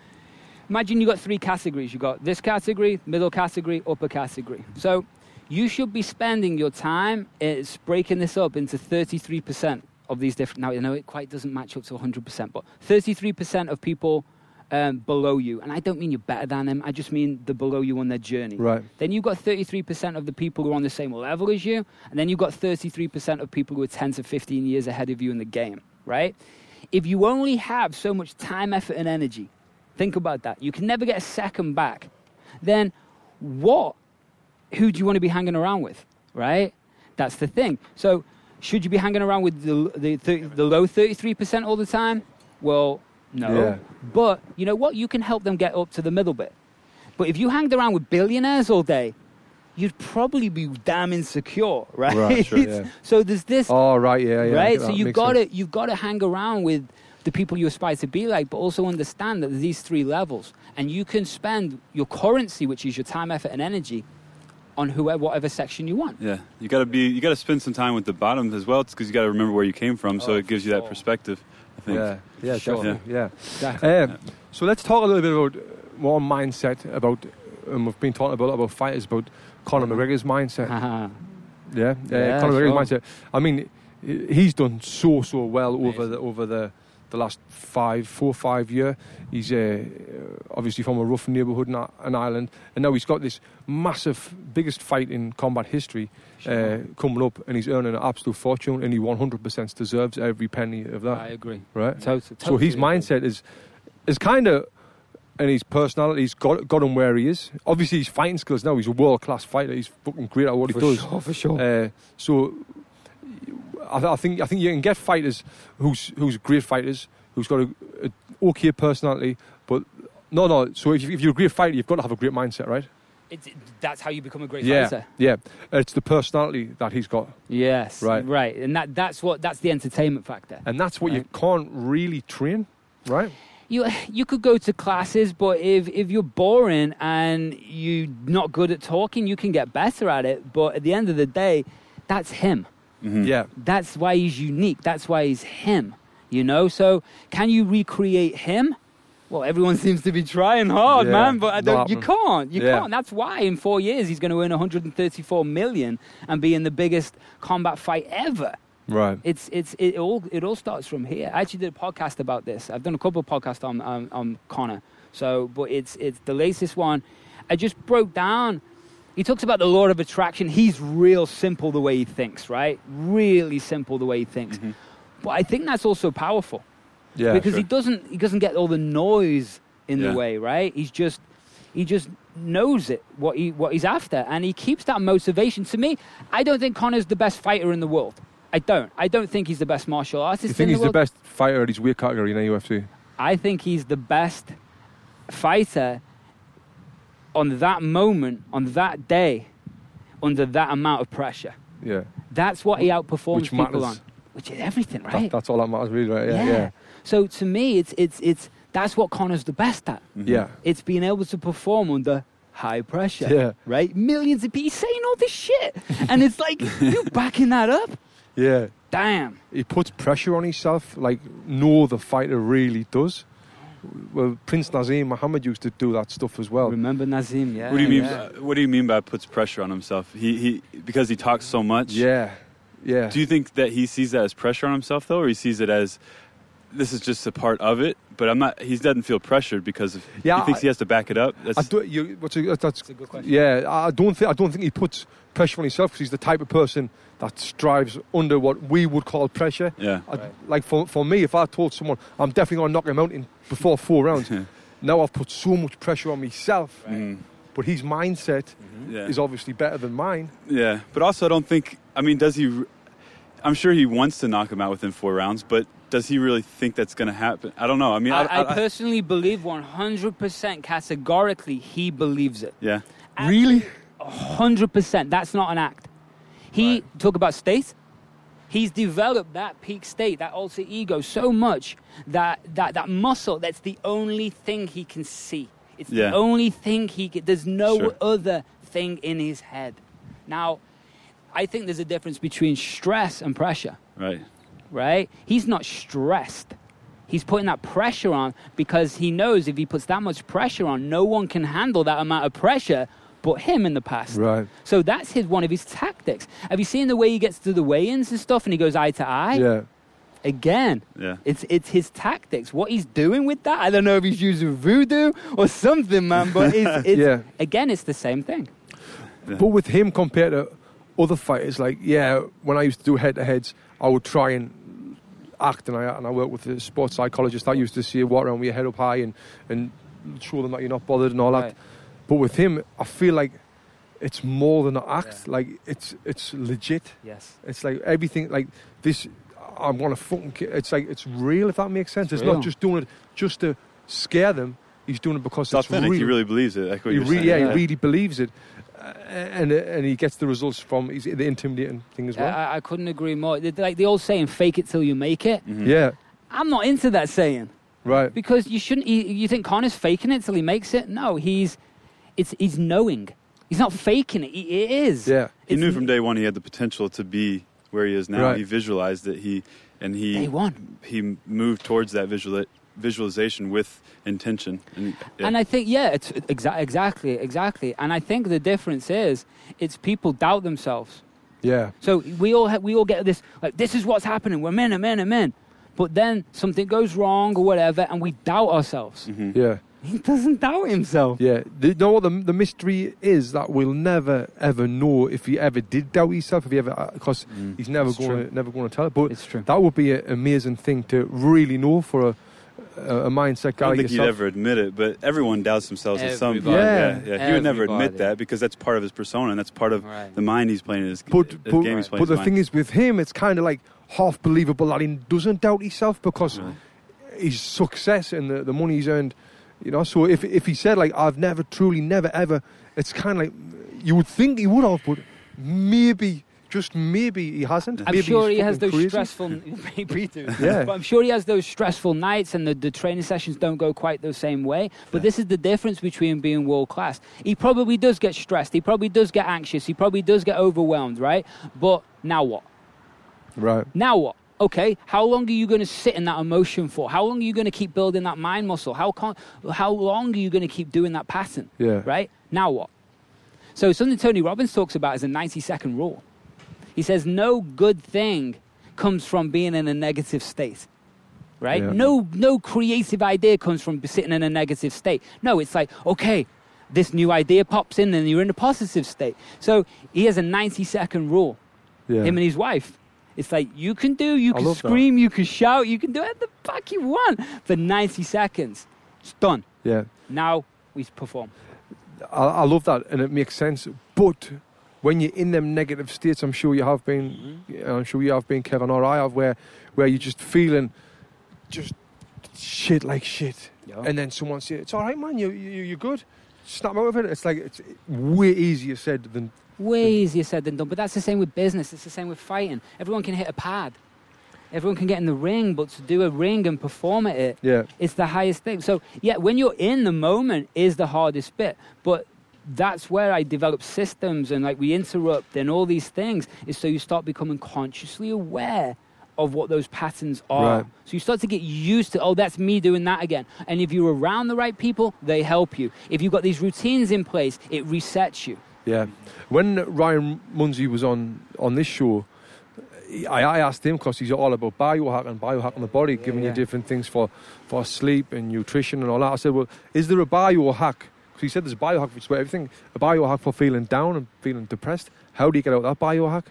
imagine you got three categories. You got this category, middle category, upper category. So you should be spending your time it's breaking this up into thirty-three percent of these different... Now, you know, it quite doesn't match up to one hundred percent, but thirty-three percent of people um, below you. And I don't mean you're better than them. I just mean they're below you on their journey. Right. Then you've got thirty-three percent of the people who are on the same level as you. And then you've got thirty-three percent of people who are ten to fifteen years ahead of you in the game, right? If you only have so much time, effort, and energy, think about that. You can never get a second back. Then what? Who do you want to be hanging around with, right? That's the thing. So should you be hanging around with the the, the, the low thirty-three percent all the time? Well, no. Yeah. But you know what? You can help them get up to the middle bit. But if you hanged around with billionaires all day, you'd probably be damn insecure, right? Right, sure, yeah. So there's this. Oh, right, yeah, yeah. Right? So you've got to you've got to hang around with the people you aspire to be like, but also understand that there's these three levels. And you can spend your currency, which is your time, effort, and energy, on whoever, whatever section you want. Yeah, you gotta be, you gotta spend some time with the bottom as well, because you gotta remember where you came from. So oh, it gives you that perspective, I think. Yeah, yeah, sure. Yeah, yeah. Exactly. Um, so let's talk a little bit about more mindset. About um, we've been talking about about fighters, about Conor McGregor's mindset. Uh-huh. Yeah, uh, yeah, Conor sure. McGregor's mindset. I mean, he's done so so well Amazing. over the over the. The last five, four or five year. He's uh, obviously from a rough neighbourhood in an Ireland, and now he's got this massive, biggest fight in combat history uh, coming up, and he's earning an absolute fortune, and he one hundred percent deserves every penny of that. I agree. Right? Totally, totally so his mindset agree. is is kind of, and his personality's got got him where he is. Obviously, his fighting skills now. He's a world class fighter. He's fucking great at what for he does. Sure, for sure. Uh, so. I, th- I think I think you can get fighters who's who's great fighters who's got a, a okay personality, but no, no. So if, if you're a great fighter, you've got to have a great mindset, right? It's, that's how you become a great yeah, fighter. Yeah, yeah. It's the personality that he's got. Yes, right, right. And that that's what that's the entertainment factor. And that's what right. you can't really train, right? You you could go to classes, but if, if you're boring and you're not good at talking, you can get better at it. But at the end of the day, that's him. Mm-hmm. Yeah, that's why he's unique. That's why he's him, you know. So can you recreate him? Well, everyone seems to be trying hard, yeah, man. But I don't, you can't. You yeah. can't. That's why in four years he's going to earn one hundred thirty-four million and be in the biggest combat fight ever. Right. It's it's it all it all starts from here. I actually did a podcast about this. I've done a couple of podcasts on on, on Conor. So, but it's it's the latest one. I just broke down. He talks about the law of attraction. He's real simple the way he thinks, right? Really simple the way he thinks. Mm-hmm. But I think that's also powerful. Yeah. Because sure. he doesn't he doesn't get all the noise in yeah. the way, right? He's just he just knows it, what he what he's after. And he keeps that motivation. To me, I don't think Conor's the best fighter in the world. I don't. I don't think he's the best martial artist in the world. You think he's the best fighter at his weight category in the U F C? I think he's the best fighter on that moment, on that day, under that amount of pressure. Yeah. That's what he outperforms which people matters. on. Which is everything, right? That, that's all that matters really, right? Yeah, yeah. yeah. So to me, it's, it's, it's, that's what Connor's the best at. Mm-hmm. Yeah. It's being able to perform under high pressure, yeah. right? Millions of people saying all this shit. And it's like, you're backing that up. Yeah. Damn. He puts pressure on himself like no other fighter really does. Well, Prince Naseem Muhammad used to do that stuff as well. Remember Naseem, yeah. What do you mean, yeah. what do you mean by puts pressure on himself? He, he, because he talks so much? Yeah, yeah. Do you think that he sees that as pressure on himself, though, or he sees it as, this is just a part of it, but I'm not, he doesn't feel pressured because of, yeah, he thinks I, he has to back it up? That's, I do, you, what's a, that's, that's a good question. Yeah, I don't, th- I don't think he puts pressure on himself because he's the type of person that strives under what we would call pressure. Yeah. I, right. Like for, for me, if I told someone, I'm definitely going to knock him out in before four rounds, now I've put so much pressure on myself. Right. Mm. But his mindset mm-hmm. yeah. is obviously better than mine. Yeah. But also I don't think, I mean, does he, I'm sure he wants to knock him out within four rounds, but does he really think that's going to happen? I don't know. I mean, I, I, I, I personally believe one hundred percent categorically he believes it. Yeah. At really? one hundred percent. That's not an act. He, right. talk about state, he's developed that peak state, that alter ego so much, that, that, that muscle, that's the only thing he can see. It's yeah. the only thing he can, there's no sure. other thing in his head. Now, I think there's a difference between stress and pressure. Right. Right? He's not stressed. He's putting that pressure on because he knows if he puts that much pressure on, no one can handle that amount of pressure but him in the past. Right. So that's his one of his tactics. Have you seen the way he gets to the weigh-ins and stuff and he goes eye to eye? Yeah. Again, yeah. it's it's his tactics. What he's doing with that, I don't know if he's using voodoo or something, man, but it's, it's yeah. again, it's the same thing. Yeah. But with him compared to other fighters, like, yeah, when I used to do head-to-heads, I would try and act, and I and I worked with a sports psychologist that used to see you walk around with your head up high and, and show them that you're not bothered and all right. that. But with him, I feel like it's more than an act. Yeah. Like, it's it's legit. Yes. It's like everything, like this, I'm going to fucking... It's like, it's real, if that makes sense. It's, it's not just doing it just to scare them. He's doing it because it's, it's authentic. Real. He really believes it. Like what he you're re- saying. Yeah, yeah, he really believes it. Uh, and uh, and he gets the results from he's, the intimidating thing as well. Yeah, I, I couldn't agree more. Like the old saying, fake it till you make it. Mm-hmm. Yeah. I'm not into that saying. Right. Because you shouldn't... You, you think Connor's faking it till he makes it? No, he's... It's he's knowing. He's not faking it. He, it is. Yeah. He it's, knew from day one he had the potential to be where he is now. Right. He visualized it. He and he day one. He moved towards that visual, visualization with intention. And, yeah. and I think yeah, it's exa- exactly, exactly. And I think the difference is it's people doubt themselves. Yeah. So we all ha- we all get this like this is what's happening. We're men, men, and men. But then something goes wrong or whatever, and we doubt ourselves. Mm-hmm. Yeah. He doesn't doubt himself. Yeah. You know what the, the mystery is? That we'll never, ever know if he ever did doubt himself, if he ever, because mm, he's never going to never going to tell it. But it's true. That would be an amazing thing to really know for a, a, a mindset guy like yourself. I don't think he'd ever admit it, but everyone doubts themselves in some way. Yeah. yeah, yeah. He would never admit that because that's part of his persona and that's part of right. the mind he's playing in his, but, his but, game he's playing. But the mind. Thing is with him, it's kind of like half believable that he doesn't doubt himself because right. his success and the, the money he's earned... You know, so if if he said, like, I've never, truly, never, ever, it's kind of like, you would think he would have, but maybe, just maybe he hasn't. I'm maybe sure he has those crazy. stressful, maybe he does. Yeah. But I'm sure he has those stressful nights and the, the training sessions don't go quite the same way. But yeah. this is the difference between being world-class. He probably does get stressed. He probably does get anxious. He probably does get overwhelmed, right? But now what? Right. Now what? Okay, how long are you going to sit in that emotion for? How long are you going to keep building that mind muscle? How con- how long are you going to keep doing that pattern? Yeah. Right? Now what? So something Tony Robbins talks about is a ninety-second rule. He says no good thing comes from being in a negative state. Right? Yeah. No, no creative idea comes from sitting in a negative state. No, it's like, okay, this new idea pops in and you're in a positive state. So he has a ninety-second rule. Yeah. Him and his wife. It's like, you can do, you can scream, that. You can shout, you can do whatever the fuck you want for ninety seconds. It's done. Yeah. Now we perform. I, I love that, and it makes sense. But when you're in them negative states, I'm sure you have been, mm-hmm. I'm sure you have been, Kevin, or I have, where, where you're just feeling just shit like shit. Yeah. And then someone says, it's all right, man, you, you, you're good. Snap out of it. It's like, it's way easier said than... Way easier said than done. But that's the same with business. It's the same with fighting. Everyone can hit a pad. Everyone can get in the ring, but to do a ring and perform at it, yeah. it's the highest thing. So, yeah, when you're in the moment is the hardest bit. But that's where I develop systems and, like, we interrupt and all these things is so you start becoming consciously aware of what those patterns are. Right. So you start to get used to, oh, that's me doing that again. And if you're around the right people, they help you. If you've got these routines in place, it resets you. Yeah. When Ryan Munsey was on, on this show, I, I asked him, because he's all about biohacking, biohacking the body, yeah, giving yeah. you different things for, for sleep and nutrition and all that. I said, well, is there a biohack? Because he said there's a biohack for everything. A biohack for feeling down and feeling depressed. How do you get out of that biohack?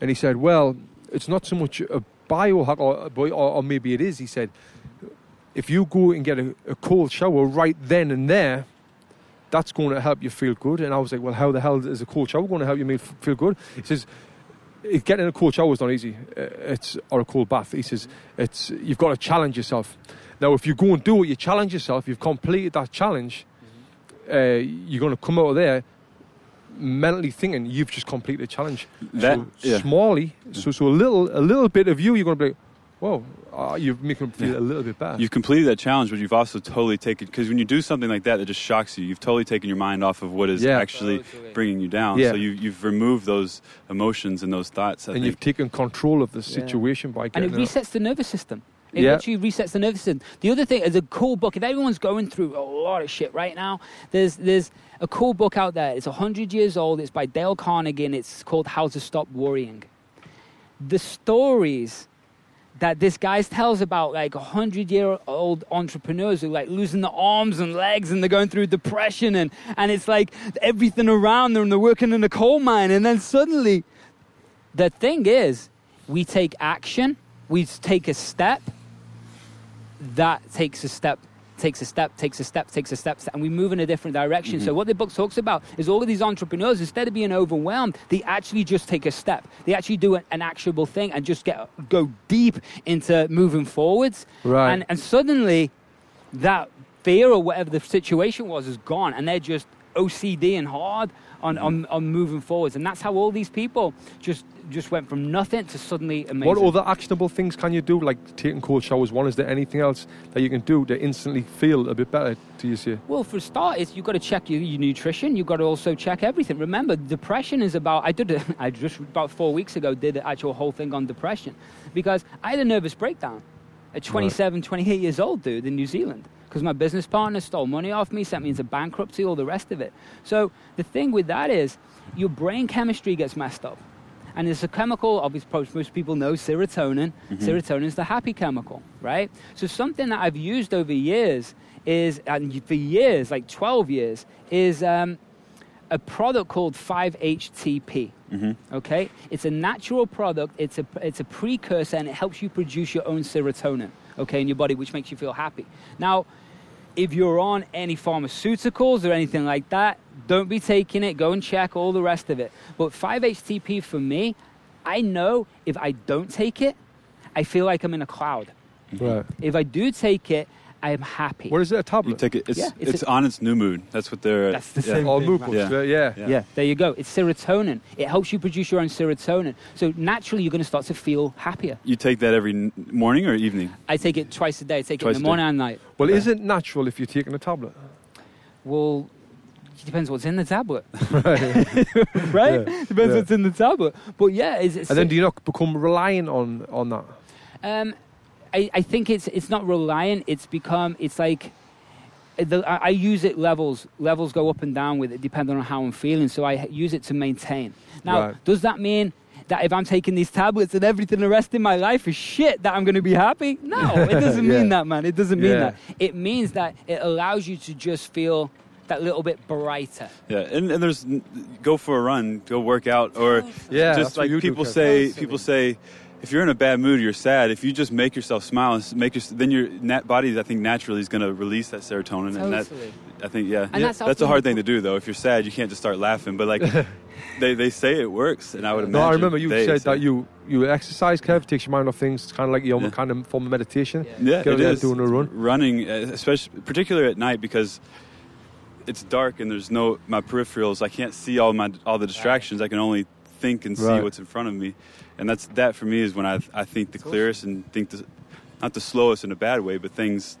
And he said, well, it's not so much a biohack, or, or, or maybe it is, he said. If you go and get a, a cold shower right then and there, that's going to help you feel good. And I was like, well, how the hell is a cold shower going to help you feel good? He says... Getting a cold shower is not easy, it's, or a cold bath. He says, it's, you've got to challenge yourself. Now, if you go and do it, you challenge yourself, you've completed that challenge, uh, you're going to come out of there mentally thinking you've just completed the challenge. That, so, yeah. smally, so, so a little a little bit of you, you're going to be like, whoa, uh, you're making it yeah. a little bit better. You've completed that challenge, but you've also totally taken... Because when you do something like that that just shocks you, you've totally taken your mind off of what is yeah. actually totally. bringing you down. Yeah. So you, you've removed those emotions and those thoughts, I And think. You've taken control of the situation yeah. by getting... And it resets up. the nervous system. It yeah. actually resets the nervous system. The other thing is a cool book. If everyone's going through a lot of shit right now, there's there's a cool book out there. It's one hundred years old. It's by Dale Carnegie, and it's called How to Stop Worrying. The stories... that this guy tells about, like, one hundred-year-old entrepreneurs who, like, losing their arms and legs, and they're going through depression, and, and it's like everything around them, and they're working in a coal mine, and then suddenly, the thing is, we take action, we take a step, that takes a step, takes a step, takes a step, takes a step, and we move in a different direction. Mm-hmm. So what the book talks about is all of these entrepreneurs, instead of being overwhelmed, they actually just take a step. They actually do an, an actionable thing and just get go deep into moving forwards. Right. And, and suddenly that fear or whatever the situation was is gone, and they're just O C D and hard on, mm-hmm. on, on moving forwards. And that's how all these people just just went from nothing to suddenly amazing. What other actionable things can you do? Like taking cold showers, one, is there anything else that you can do to instantly feel a bit better, do you see? Well, for a start, it's, you've got to check your, your nutrition. You've got to also check everything. Remember, depression is about, I did, a, I just about four weeks ago did the actual whole thing on depression, because I had a nervous breakdown at twenty-seven, twenty-eight years old, dude, in New Zealand, because my business partner stole money off me, sent me into bankruptcy, all the rest of it. So the thing with that is your brain chemistry gets messed up. And there's a chemical, obviously most people know, serotonin. Mm-hmm. Serotonin's the happy chemical, right? So something that I've used over years is, and for years, like twelve years, is um, a product called five H T P, mm-hmm. okay? It's a natural product, it's a, it's a precursor, and it helps you produce your own serotonin, okay, in your body, which makes you feel happy. Now, if you're on any pharmaceuticals or anything like that, don't be taking it. Go and check all the rest of it. But five H T P for me, I know if I don't take it, I feel like I'm in a cloud. Right. If I do take it, I am happy. What is it, a tablet? You take it. It's, yeah, it's, it's a, on its New Mood. That's what they're... That's the yeah. same all thing. Mood yeah. Yeah. Yeah. yeah. yeah. There you go. It's serotonin. It helps you produce your own serotonin. So naturally, you're going to start to feel happier. You take that every n- morning or evening? I take it twice a day. I take twice it in the morning and night. Well, yeah. is it natural if you're taking a tablet? Well... It depends what's in the tablet. Right? right? Yeah. Depends yeah. what's in the tablet. But yeah. It's, it's, and then do you not become reliant on, on that? Um, I, I think it's it's not reliant. It's become, it's like, the, I, I use it levels. Levels go up and down with it depending on how I'm feeling. So I use it to maintain. Now, right. does that mean that if I'm taking these tablets and everything the rest of my life is shit, that I'm going to be happy? No, it doesn't yeah. mean that, man. It doesn't mean yeah. that. It means that it allows you to just feel... that little bit brighter. Yeah, and, and there's go for a run, go work out, or yeah, just like people say, people say, if you're in a bad mood, you're sad. If you just make yourself smile, and make your, then your nat- body, I think, naturally is going to release that serotonin, totally. and that I think, yeah, and yeah that's, that's a hard thing to do though. If you're sad, you can't just start laughing. But like, They they say it works, and I would imagine. No, I remember you said that you, you exercise, Kev, takes your mind off things. It's kind of like your yeah. kind of form of meditation. Yeah, yeah it is. Doing a run, running, especially particularly at night because it's dark and there's no my peripherals. I can't see all my all the distractions. Right. I can only think and see right. what's in front of me, and that's that for me is when I I think the clearest and think the, not the slowest in a bad way, but things.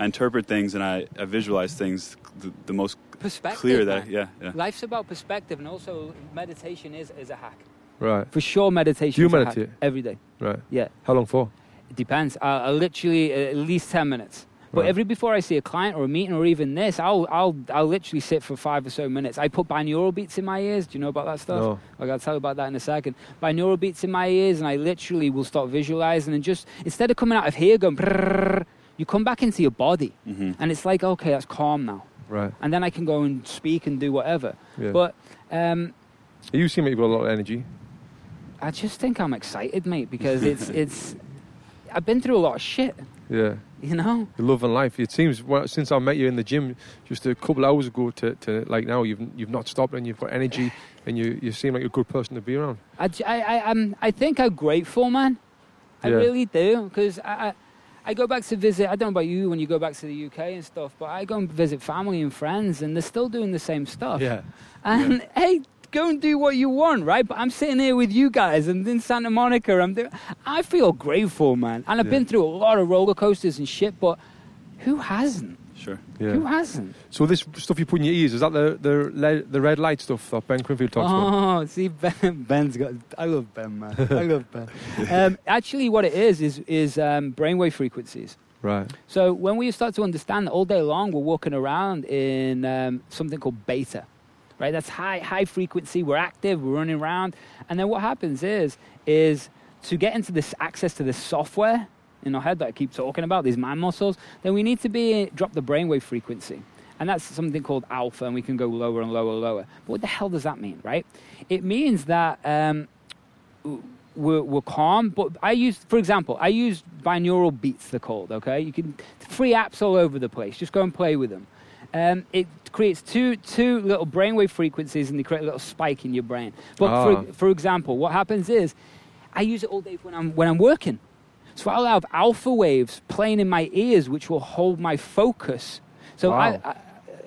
I interpret things and I, I visualize things the, the most perspective, clear that, yeah, yeah. Life's about perspective, and also meditation is, is a hack. Right. For sure meditation Do you is meditate? a hack. Every day. Right. Yeah. How long for? It depends. I, I literally, uh, at least ten minutes. But right. every before I see a client or a meeting or even this, I'll I'll I'll literally sit for five or so minutes. I put binaural beats in my ears. Do you know about that stuff? No. Like I'll tell you about that in a second. Binaural beats in my ears, and I literally will start visualizing and just, instead of coming out of here going brrrr, you come back into your body, mm-hmm. and it's like, okay, that's calm now. Right. And then I can go and speak and do whatever. Yeah. But um, you seem like you've got a lot of energy. I just think I'm excited, mate, because it's it's. I've been through a lot of shit. Yeah. You know. Your love and life. It seems well, since I met you in the gym just a couple of hours ago to, to like now, you've you've not stopped and you've got energy and you, you seem like a good person to be around. I I I, um, I think I'm grateful, man. I yeah. really do, because I. I I go back to visit, I don't know about you when you go back to the U K and stuff, but I go and visit family and friends and they're still doing the same stuff. Yeah. And yeah. hey, go and do what you want, right? But I'm sitting here with you guys and in Santa Monica. I'm doing, I feel grateful, man. And I've yeah. been through a lot of roller coasters and shit, but who hasn't? Sure. Yeah. Who hasn't? So this stuff you put in your ears, is that the the, le- the red light stuff that Ben Greenfield talks oh, about? Oh, see, Ben, Ben's got... I love Ben, man. I love Ben. Um, actually, what it is, is, is um, brainwave frequencies. Right. So when we start to understand that all day long, we're walking around in um, something called beta, right? That's high, high frequency. We're active. We're running around. And then what happens is, is to get into this access to this software in our head that I keep talking about, these mind muscles, then we need to be drop the brainwave frequency. And that's something called alpha, and we can go lower and lower and lower. But what the hell does that mean, right? It means that um, we're, we're calm, but I use, for example, I use binaural beats, they're called, okay? You can, free apps all over the place, just go and play with them. Um, it creates two two little brainwave frequencies, and they create a little spike in your brain. But ah. for, for example, what happens is, I use it all day when I'm when I'm working. So I'll have alpha waves playing in my ears, which will hold my focus. So wow. I, I,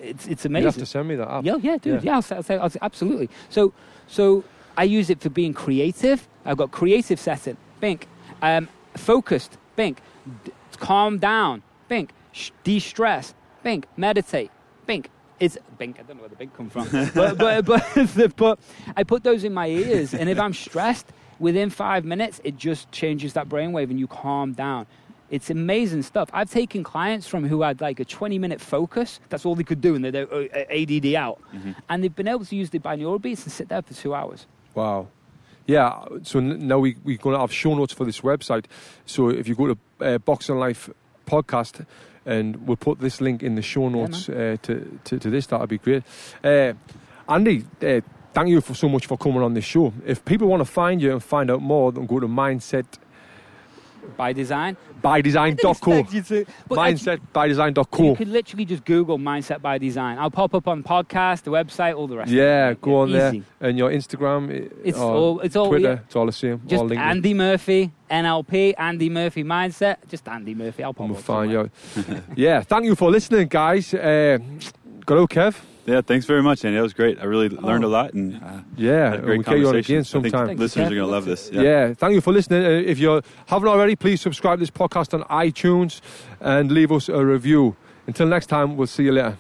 it's it's amazing. You have to send me that up. Yeah, yeah, dude. Yeah, yeah I'll, I'll, I'll, absolutely. So, so I use it for being creative. I've got creative setting, bink. Um, focused, bink. D- calm down, bink. Sh- de-stress, bink. Meditate, bink. It's bink. I don't know where the bink comes from. but, but, but, but I put those in my ears, and if I'm stressed, within five minutes, it just changes that brainwave and you calm down. It's amazing stuff. I've taken clients from who had like a twenty-minute focus. That's all they could do, and they're A D D out. Mm-hmm. And they've been able to use the binaural beats and sit there for two hours. Wow. Yeah, so now we, we're going to have show notes for this website. So if you go to uh, Box N' Life Podcast, and we'll put this link in the show notes yeah, uh, to, to, to this, that would be great. Uh, Andy... Uh, Thank you for so much for coming on this show. If people want to find you and find out more, then go to mindset... By design? By design dot co. mindset by design dot co. You could literally just Google Mindset by Design. I'll pop up on podcast, the website, all the rest. Yeah, go yeah, on easy. There. And your Instagram, it's all, it's all Twitter, yeah. it's all the same. Just all Andy Murphy, N L P, Andy Murphy Mindset. Just Andy Murphy. I'll pop I'm up. Find you. Yeah, thank you for listening, guys. Uh, Hello, Kev. Yeah, thanks very much, Andy. That was great. I really oh. learned a lot, and uh, yeah, had great we'll get you on again sometime. I think listeners Kev. Are going to love this. Yeah. yeah, thank you for listening. Uh, if you haven't already, please subscribe to this podcast on iTunes and leave us a review. Until next time, we'll see you later.